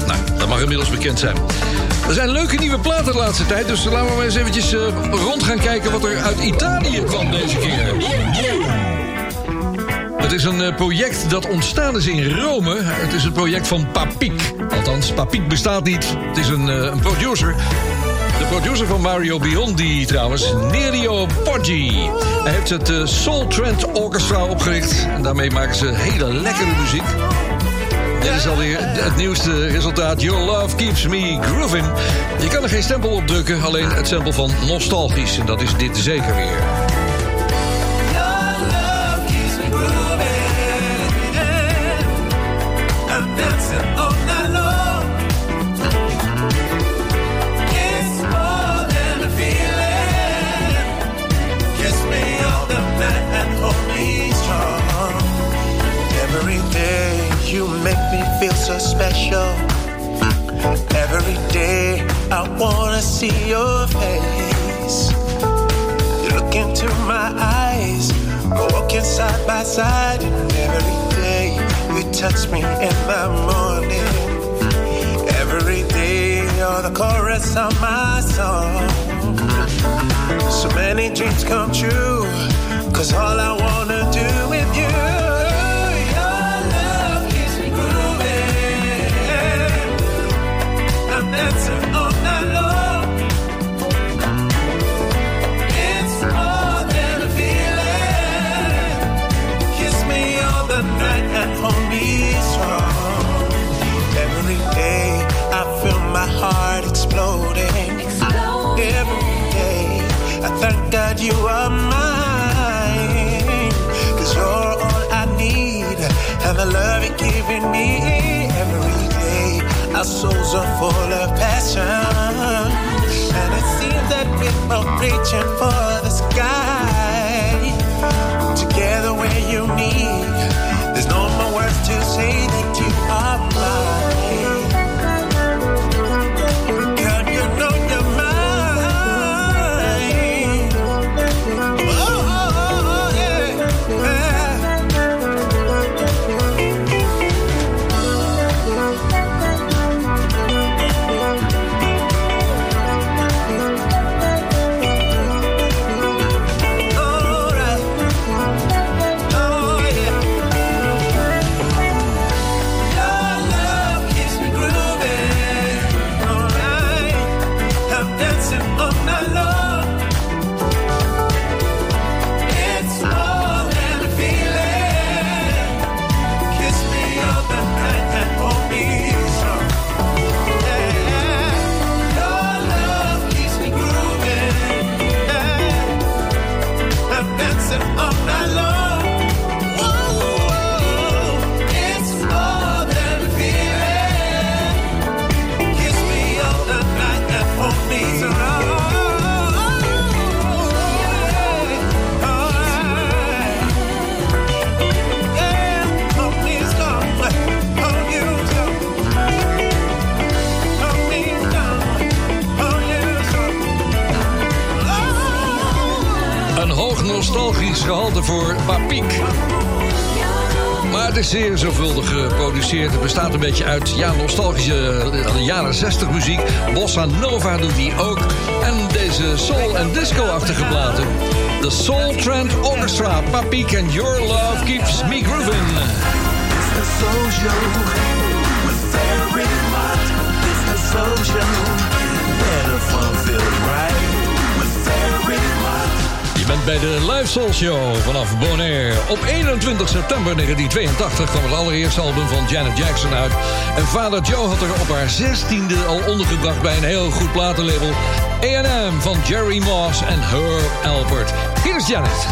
nou, dat mag inmiddels bekend zijn. Er zijn leuke nieuwe platen de laatste tijd... dus laten we maar eens eventjes uh, rond gaan kijken... wat er uit Italië kwam deze keer. Het is een project dat ontstaan is in Rome. Het is het project van Papiek. Althans, Papiek bestaat niet. Het is een, een producer. De producer van Mario Biondi trouwens, Nerio Poggi. Hij heeft het Soul Trend Orchestra opgericht. En daarmee maken ze hele lekkere muziek. Dit is alweer het nieuwste resultaat. Your Love Keeps Me Grooving. Je kan er geen stempel op drukken, alleen het stempel van nostalgisch. En dat is dit zeker weer. You make me feel so special. Every day I wanna see your face. You look into my eyes, we're walking side by side. Every day you touch me in the morning. Every day you're the chorus of my song. So many dreams come true, 'cause all I wanna do with you. Heart exploding. exploding Every day I thank God you are mine, 'cause you're all I need, and the love you're giving me. Every day our souls are full of passion, and it seems that we're both reaching for the sky. Together we're unique. There's no more words to say that you are mine. Nostalgisch gehalte voor Papique. Maar het is zeer zorgvuldig geproduceerd. Het bestaat een beetje uit ja, nostalgische jaren zestig muziek. Bossa Nova doet die ook. En deze soul- en disco-achtige platen. The Soul Trend Orchestra, Papique and Your Love Keeps Me Grooving. It's the Soul Show with Barry Mott. It's the Soul Show. Better fun, feel right with Barry Mott. Je bent bij de Live Soul Show vanaf Bonaire. Op eenentwintig september negentien tweeëntachtig kwam het allereerste album van Janet Jackson uit. En vader Joe had er op haar zestiende al ondergebracht bij een heel goed platenlabel. A en M van Jerry Moss en Herb Alpert. Hier is Janet.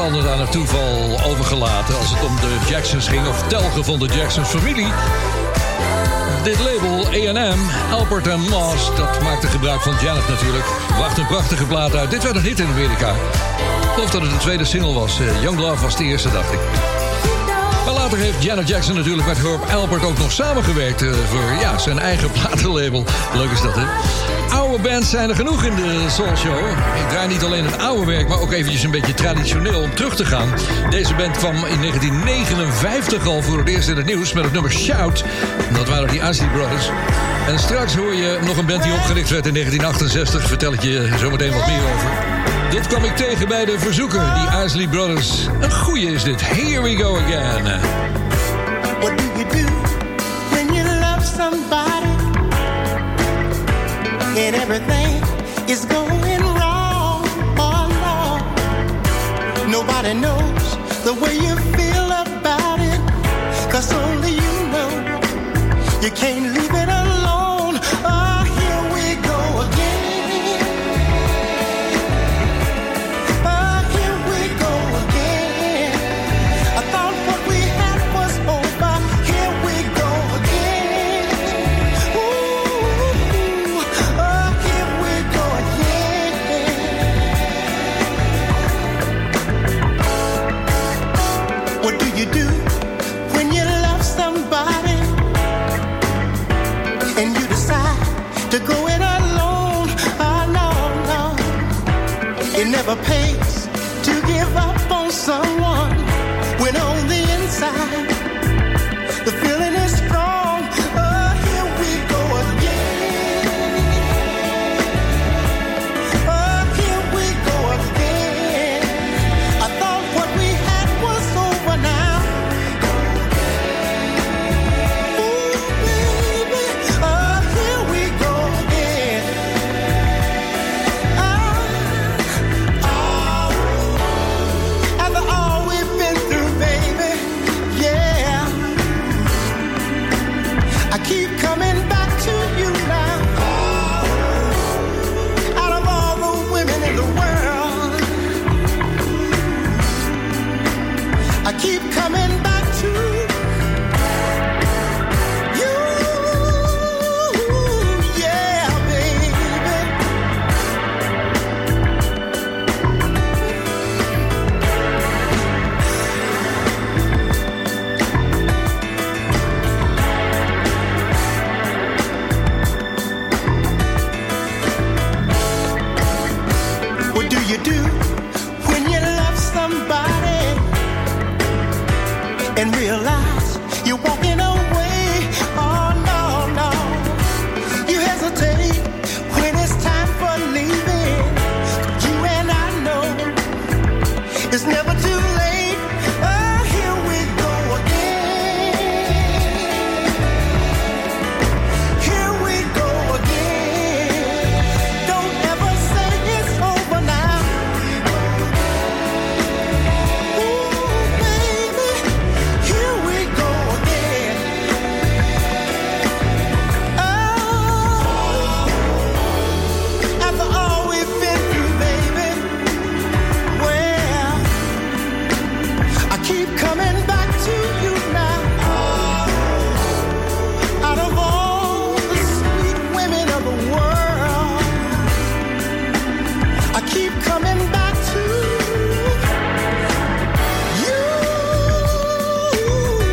Anders aan het toeval overgelaten als het om de Jacksons ging, of telgen van de Jacksons familie. Dit label A en M, Alpert en Moss, dat maakte gebruik van Janet natuurlijk. Wacht een prachtige plaat uit. Dit werd een hit in Amerika. Ik geloof dat het de tweede single was. Young Love was de eerste, dacht ik. Maar later heeft Janet Jackson natuurlijk met Herb Alpert ook nog samengewerkt voor ja, zijn eigen platenlabel. Leuk is dat, hè? Oude bands zijn er genoeg in de Soul Show. Ik draai niet alleen het oude werk, maar ook eventjes een beetje traditioneel om terug te gaan. Deze band kwam in negentien negenenvijftig al voor het eerst in het nieuws met het nummer Shout. Dat waren die Isley Brothers. En straks hoor je nog een band die opgericht werd in negentien achtenzestig. Vertel ik je zometeen wat meer over. Dit kwam ik tegen bij de verzoeker, die Isley Brothers. Een goeie is dit. Here we go again. What do you do when you love somebody? And everything is going wrong, oh Lord. Nobody knows the way you feel about it, 'cause only you know. You can't leave it alone, oh here we go again. Oh here we go again. I thought what we had was over, here we go again. Ooh, oh here we go again. What do you do when you love somebody and you decide to go it alone? Oh, no, no. It never pays to give up on someone when on the inside the feeling is strong. Oh, here we go again. Oh, here we go again. I thought what we had was over now. Oh, baby, oh, here we go again. Oh, oh, after all we've been through, baby, yeah. I keep coming back to you now. Oh, out of all the women in the world, I keep coming back to you. Yeah, you do when you love somebody and realize you're walking away. Oh, no, no. You hesitate when it's time for leaving. You and I know it's never too late. Oh, here we go again. Here we go again. Don't ever say it's over now. Ooh, baby, here we go again. Oh, after all we've been through, baby, well, I keep coming back to you now. Oh, out of all the sweet women of the world, I keep coming back to you. Yeah, baby. Oh, oh, oh.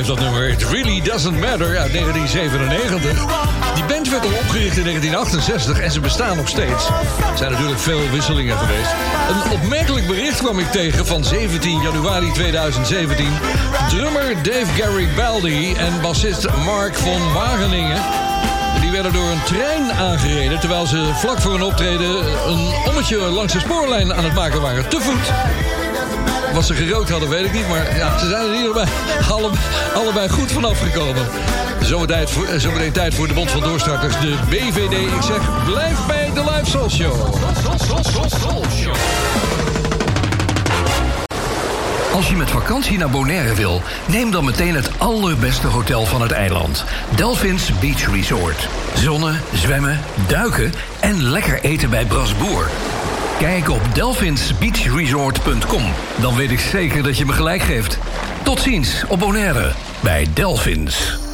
is dat nummer. It Really Doesn't Matter uit negentien zevenennegentig. Die band werd al opgericht in negentien achtenzestig en ze bestaan nog steeds. Er zijn natuurlijk veel wisselingen geweest. Een opmerkelijk bericht kwam ik tegen van zeventien januari tweeduizend zeventien. Drummer Dave Garibaldi en bassist Mark van Wageningen... die werden door een trein aangereden... terwijl ze vlak voor een optreden een ommetje langs de spoorlijn aan het maken waren. Te voet. Wat ze gerookt hadden, weet ik niet. Maar ja, ze zijn er hierbij alle, allebei goed vanaf gekomen. Zometeen tijd, tijd voor de Bond van Doorstarters, de B V D. Ik zeg, blijf bij de Live Soul Show. Als je met vakantie naar Bonaire wil, neem dan meteen het allerbeste hotel van het eiland. Delfins Beach Resort. Zonnen, zwemmen, duiken en lekker eten bij Brasboer. Kijk op delfins beach resort punt com. Dan weet ik zeker dat je me gelijk geeft. Tot ziens op Bonaire bij Delfins.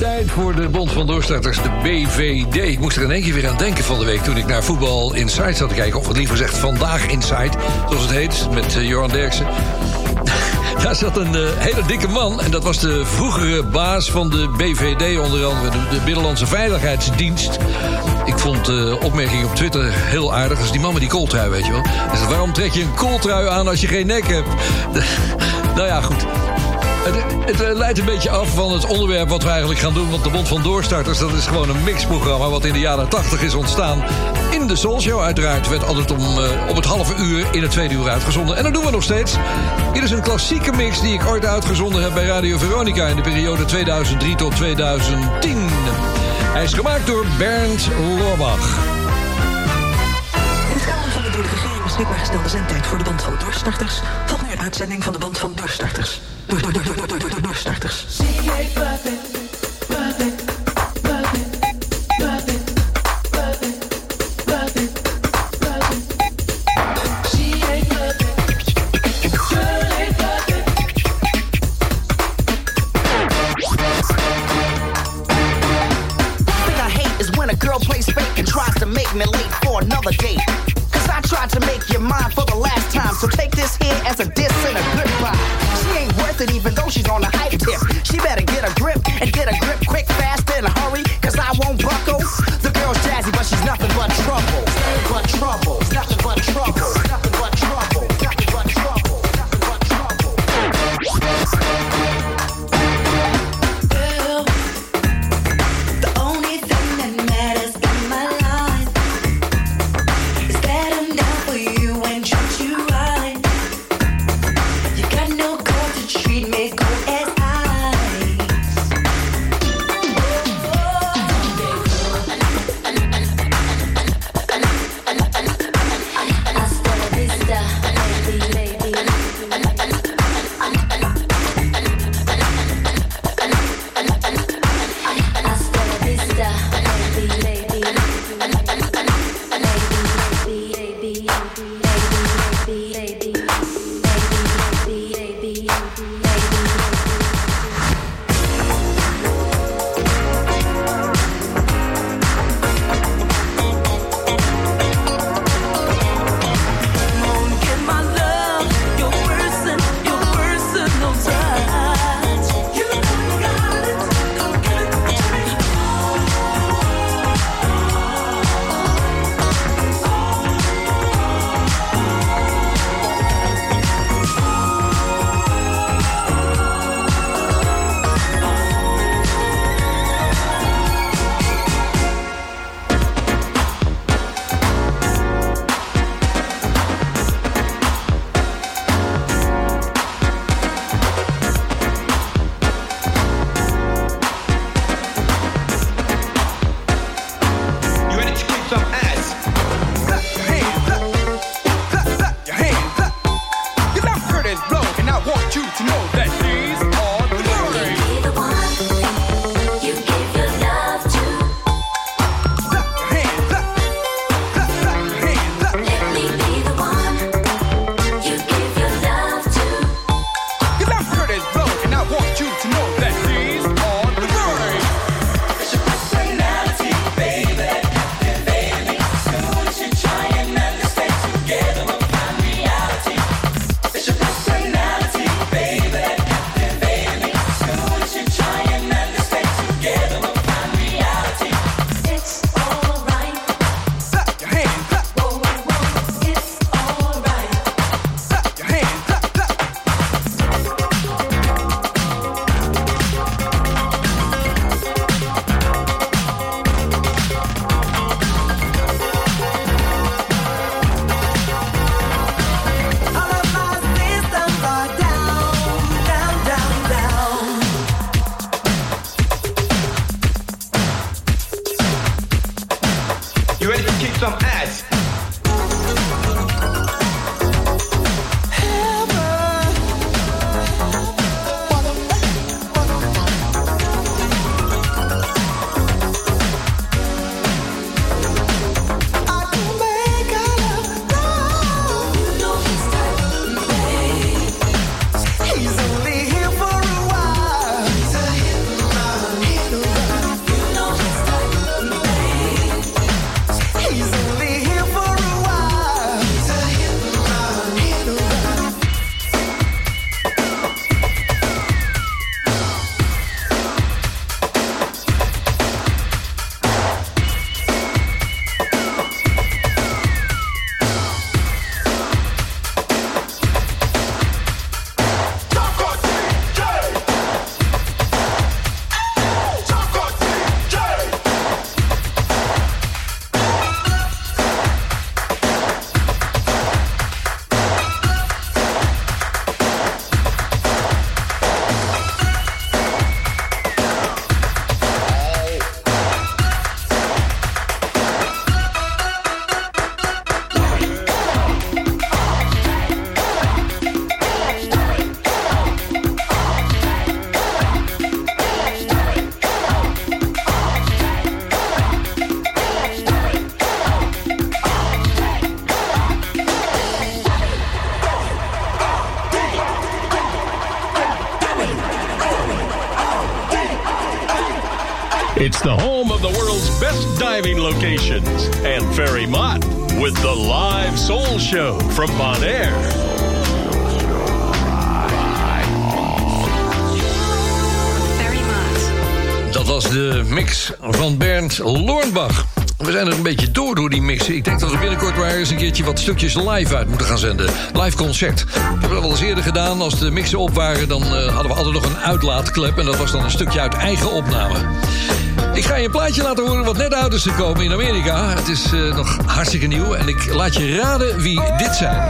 Tijd voor de Bond van Doorstarters, de B V D. Ik moest er in één keer weer aan denken van de week... toen ik naar Voetbal Inside zat te kijken. Of liever gezegd Vandaag Inside, zoals het heet, met uh, Johan Derksen. Daar zat een uh, hele dikke man. En dat was de vroegere baas van de B V D, onder andere de, de Binnenlandse Veiligheidsdienst. Ik vond de uh, opmerking op Twitter heel aardig. Dus die man met die kooltrui, weet je wel. Hij zei, waarom trek je een kooltrui aan als je geen nek hebt? Nou ja, goed. Het, het leidt een beetje af van het onderwerp wat we eigenlijk gaan doen. Want de Bond van Doorstarters, dat is gewoon een mixprogramma... wat in de jaren tachtig is ontstaan. In de Soul Show uiteraard werd altijd om, uh, om het halve uur in het tweede uur uitgezonden. En dat doen we nog steeds. Dit is een klassieke mix die ik ooit uitgezonden heb bij Radio Veronica... in de periode tweeduizend drie tot tweeduizend tien. Hij is gemaakt door Bernd Lorbach. In het kader van de door de regering beschikbaar gestelde zendtijd... voor de Bond van Doorstarters... volgt nu een uitzending van de Bond van Doorstarters. Door, door, door, door, door, door, doorstarters. Treat me cool as I It's the home of the world's best diving locations and Barry Mott with the live soul show from Bonaire. Dat was de mix van Bernd Lornbach. We zijn er een beetje door door die mixen. Ik denk dat we binnenkort maar eens een keertje wat stukjes live uit moeten gaan zenden. Live concert. Ik heb dat al eens eerder gedaan. Als de mixen op waren, dan uh, hadden we altijd nog een uitlaatklep. En dat was dan een stukje uit eigen opname. Ik ga je een plaatje laten horen wat net uit is gekomen in Amerika. Het is uh, nog hartstikke nieuw. En ik laat je raden wie dit zijn.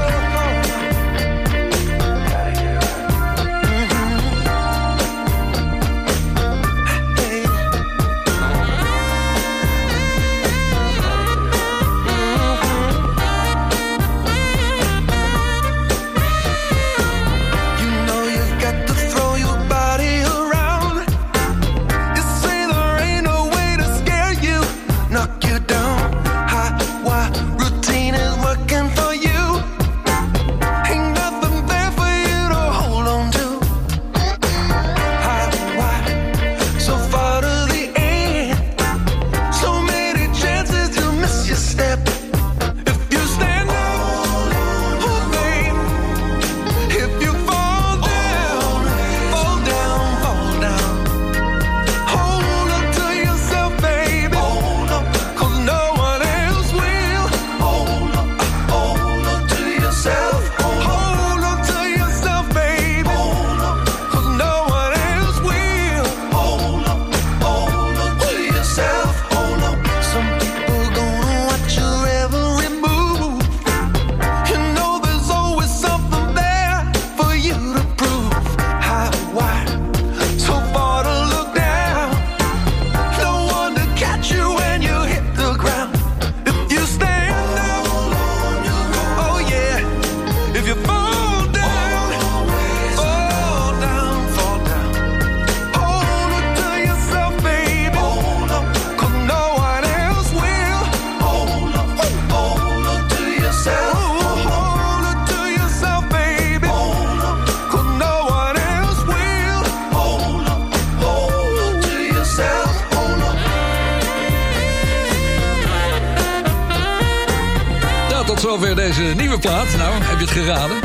Deze nieuwe plaat. Nou, heb je het geraden?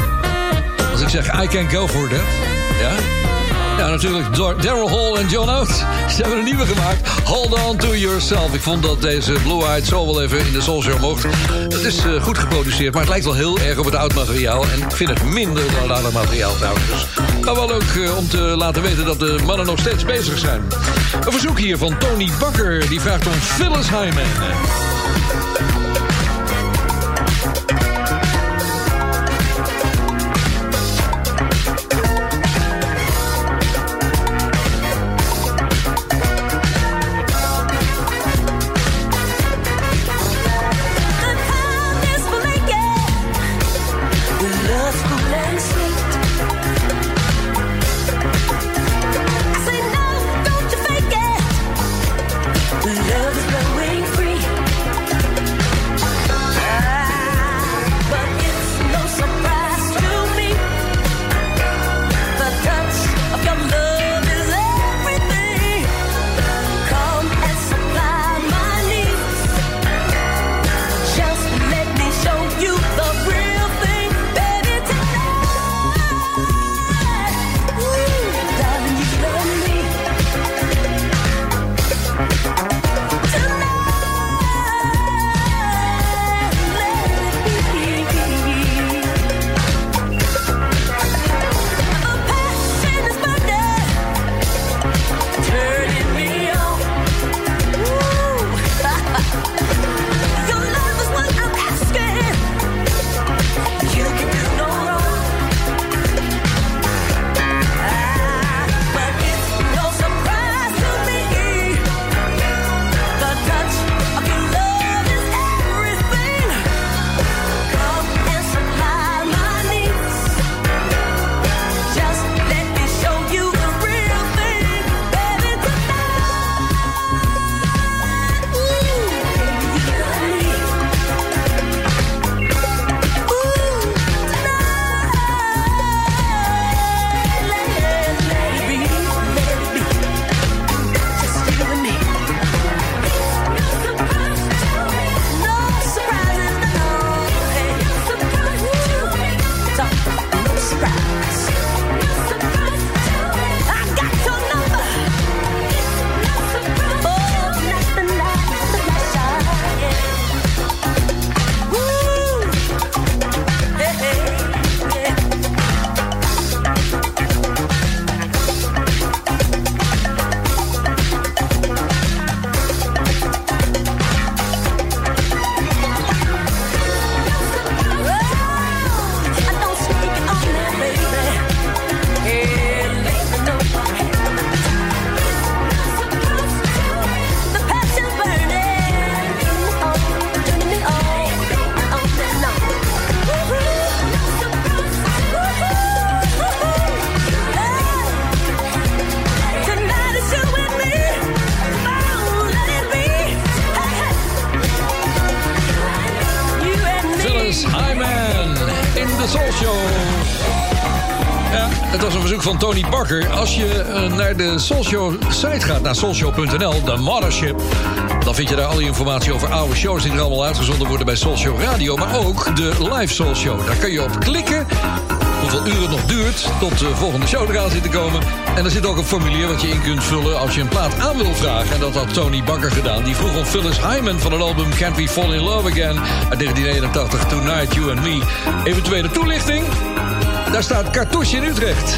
Als ik zeg I Can Go For That. Ja, ja natuurlijk Daryl Hall en John Oates. Ze hebben een nieuwe gemaakt. Hold On To Yourself. Ik vond dat deze Blue Eyed Soul wel even in de soulshow mocht. Het is uh, goed geproduceerd, maar het lijkt wel heel erg op het oud materiaal. En ik vind het minder dan het oude materiaal trouwens. Maar wel leuk uh, om te laten weten dat de mannen nog steeds bezig zijn. Een verzoek hier van Tony Bakker. Die vraagt om Phyllis Hyman. Love is blowing free. Het was een verzoek van Tony Bakker. Als je naar de Soulshow site gaat, naar soulshow punt n l, de mothership, dan vind je daar alle informatie over oude shows die er allemaal uitgezonden worden bij Soulshow Radio, maar ook de live Soulshow. Daar kun je op klikken. Hoeveel uren het nog duurt tot de volgende show eraan zit te komen. En er zit ook een formulier wat je in kunt vullen als je een plaat aan wil vragen. En dat had Tony Bakker gedaan. Die vroeg om Phyllis Hyman van het album Can't We Fall In Love Again uit negentien eenentachtig, Tonight You And Me. Eventuele toelichting, daar staat Cartouche in Utrecht.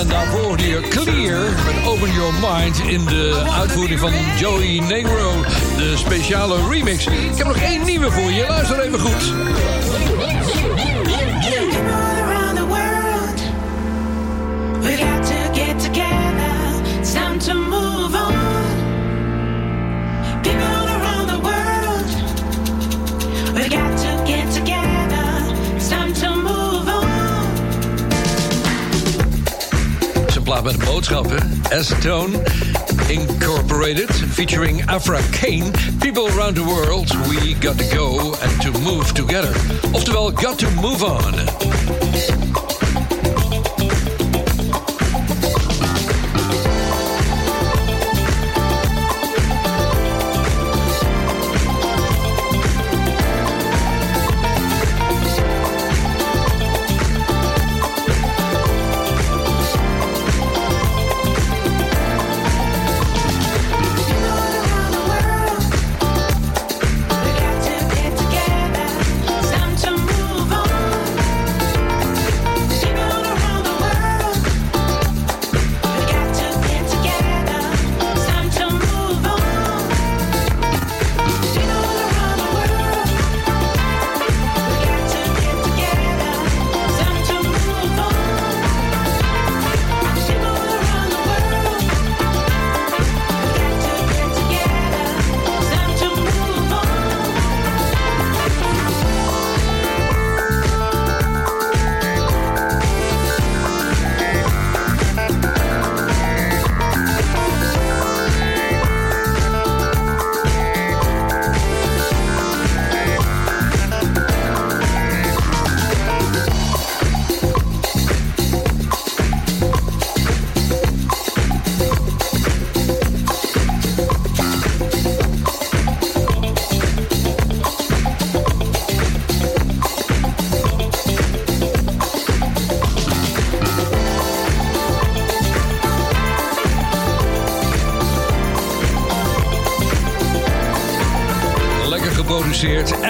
En daarvoor hier Clear met Open Your Mind in de uitvoering van Joey Negro, de speciale remix. Ik heb nog één nieuwe voor je, luister even goed. Met de boodschap, hè? S-Tone Incorporated, featuring Afra Kane. People around the world, we got to go and to move together. Oftewel, got to move on.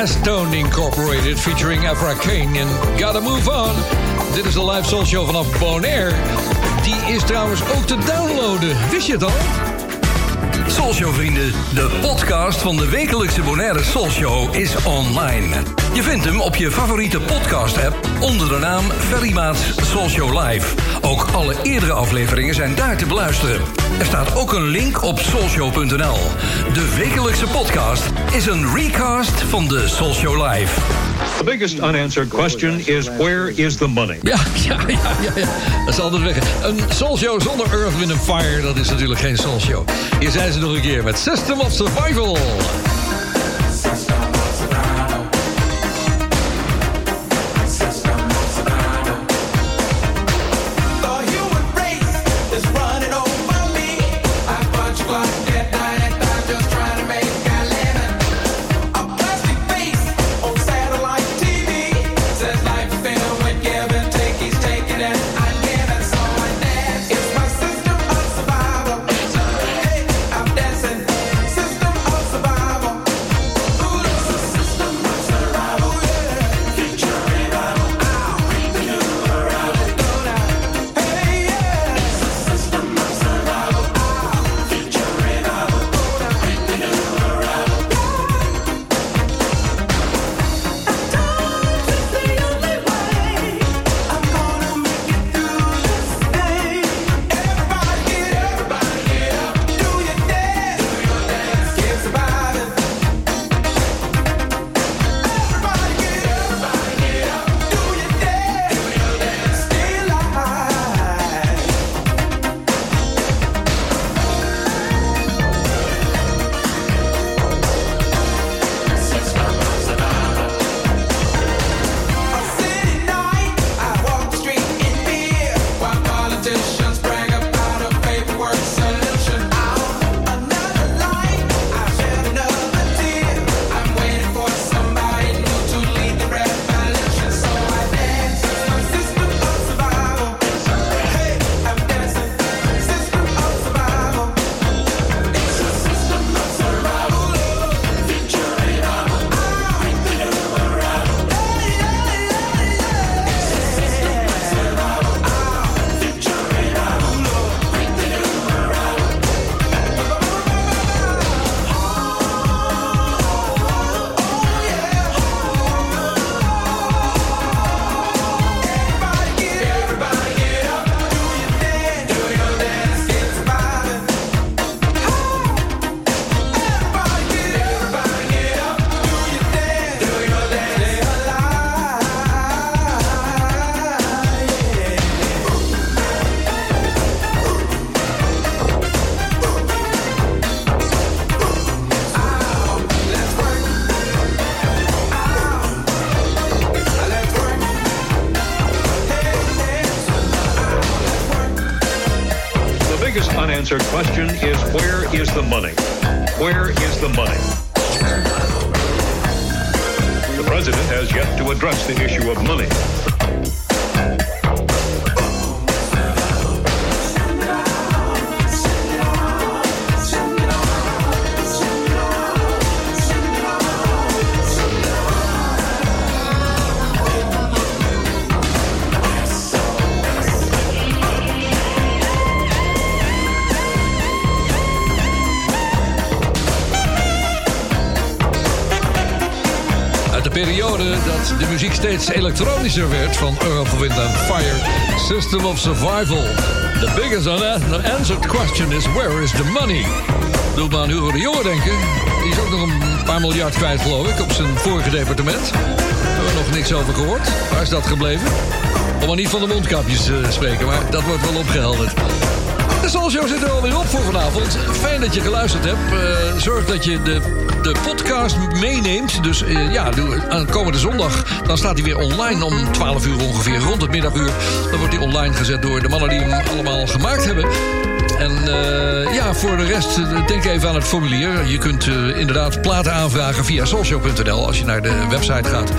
S-Tone Incorporated featuring Afra Kane en Gotta Move On. Dit is de live soul show vanaf Bonaire. Die is trouwens ook te downloaden. Wist je het al? Soulshow vrienden, de podcast van de wekelijkse Bonaire Soulshow is online. Je vindt hem op je favoriete podcast app onder de naam Barry Mott's Soulshow Live. Ook alle eerdere afleveringen zijn daar te beluisteren. Er staat ook een link op soulshow punt n l. De wekelijkse podcast is een recast van de Soulshow Live. The biggest unanswered question is where is the money? Ja, ja, ja, ja, ja. Dat is altijd weg. Een Soulshow zonder Earth, Wind and Fire, dat is natuurlijk geen Soulshow. Hier zijn ze nog een keer met System of Survival. Survival. biggest unanswered question is, where is the money? Where is the money? The president has yet to address the issue of money. Periode dat de muziek steeds elektronischer werd van Earth, Wind and Fire, System of Survival. The biggest unanswered question is, where is the money? Ik bedoel maar aan Hugo de Jonge denken. Die is ook nog een paar miljard kwijt, geloof ik, op zijn vorige departement. Daar hebben we nog niks over gehoord. Waar is dat gebleven? Om maar niet van de mondkapjes te spreken, maar dat wordt wel opgehelderd. De Soulshow zit er alweer op voor vanavond. Fijn dat je geluisterd hebt. Uh, zorg dat je de, de podcast meeneemt. Dus uh, ja, de, komende zondag dan staat hij weer online om twaalf uur ongeveer. Rond het middaguur. Dan wordt hij online gezet door de mannen die hem allemaal gemaakt hebben. En uh, ja, voor de rest, uh, denk even aan het formulier. Je kunt uh, inderdaad platen aanvragen via soulshow punt n l als je naar de website gaat.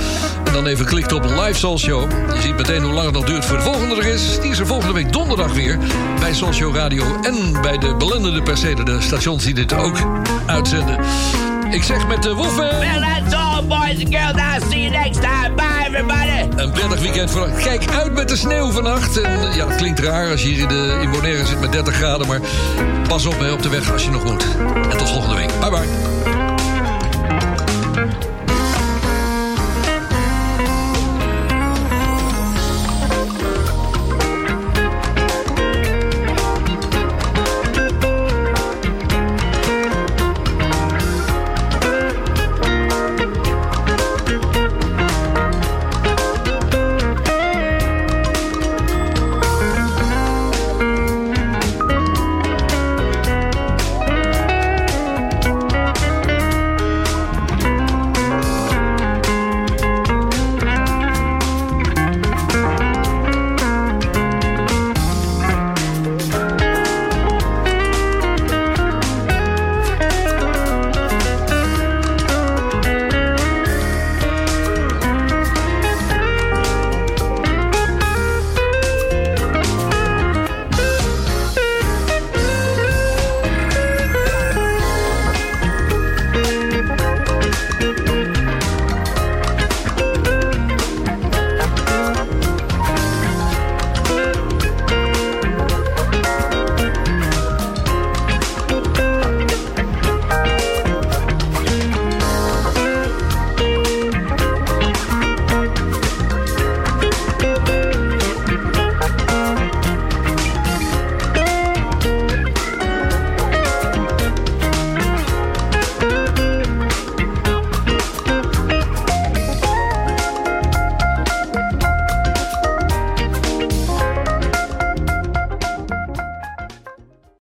En dan even klikt op Live Soul Show. Je ziet meteen hoe lang het nog duurt voor de volgende er is. Die is er volgende week donderdag weer bij Soul Show Radio en bij de belendende percelen, de stations die dit ook uitzenden. Ik zeg met de woeven... Well, that's all, boys and girls. I'll see you next time. Bye, everybody. Een prettig weekend voor... Kijk uit met de sneeuw vannacht. En ja, het klinkt raar als je hier in, de, in Bonaire zit met dertig graden. Maar pas op hè, op de weg als je nog moet. En tot volgende week. Bye, bye.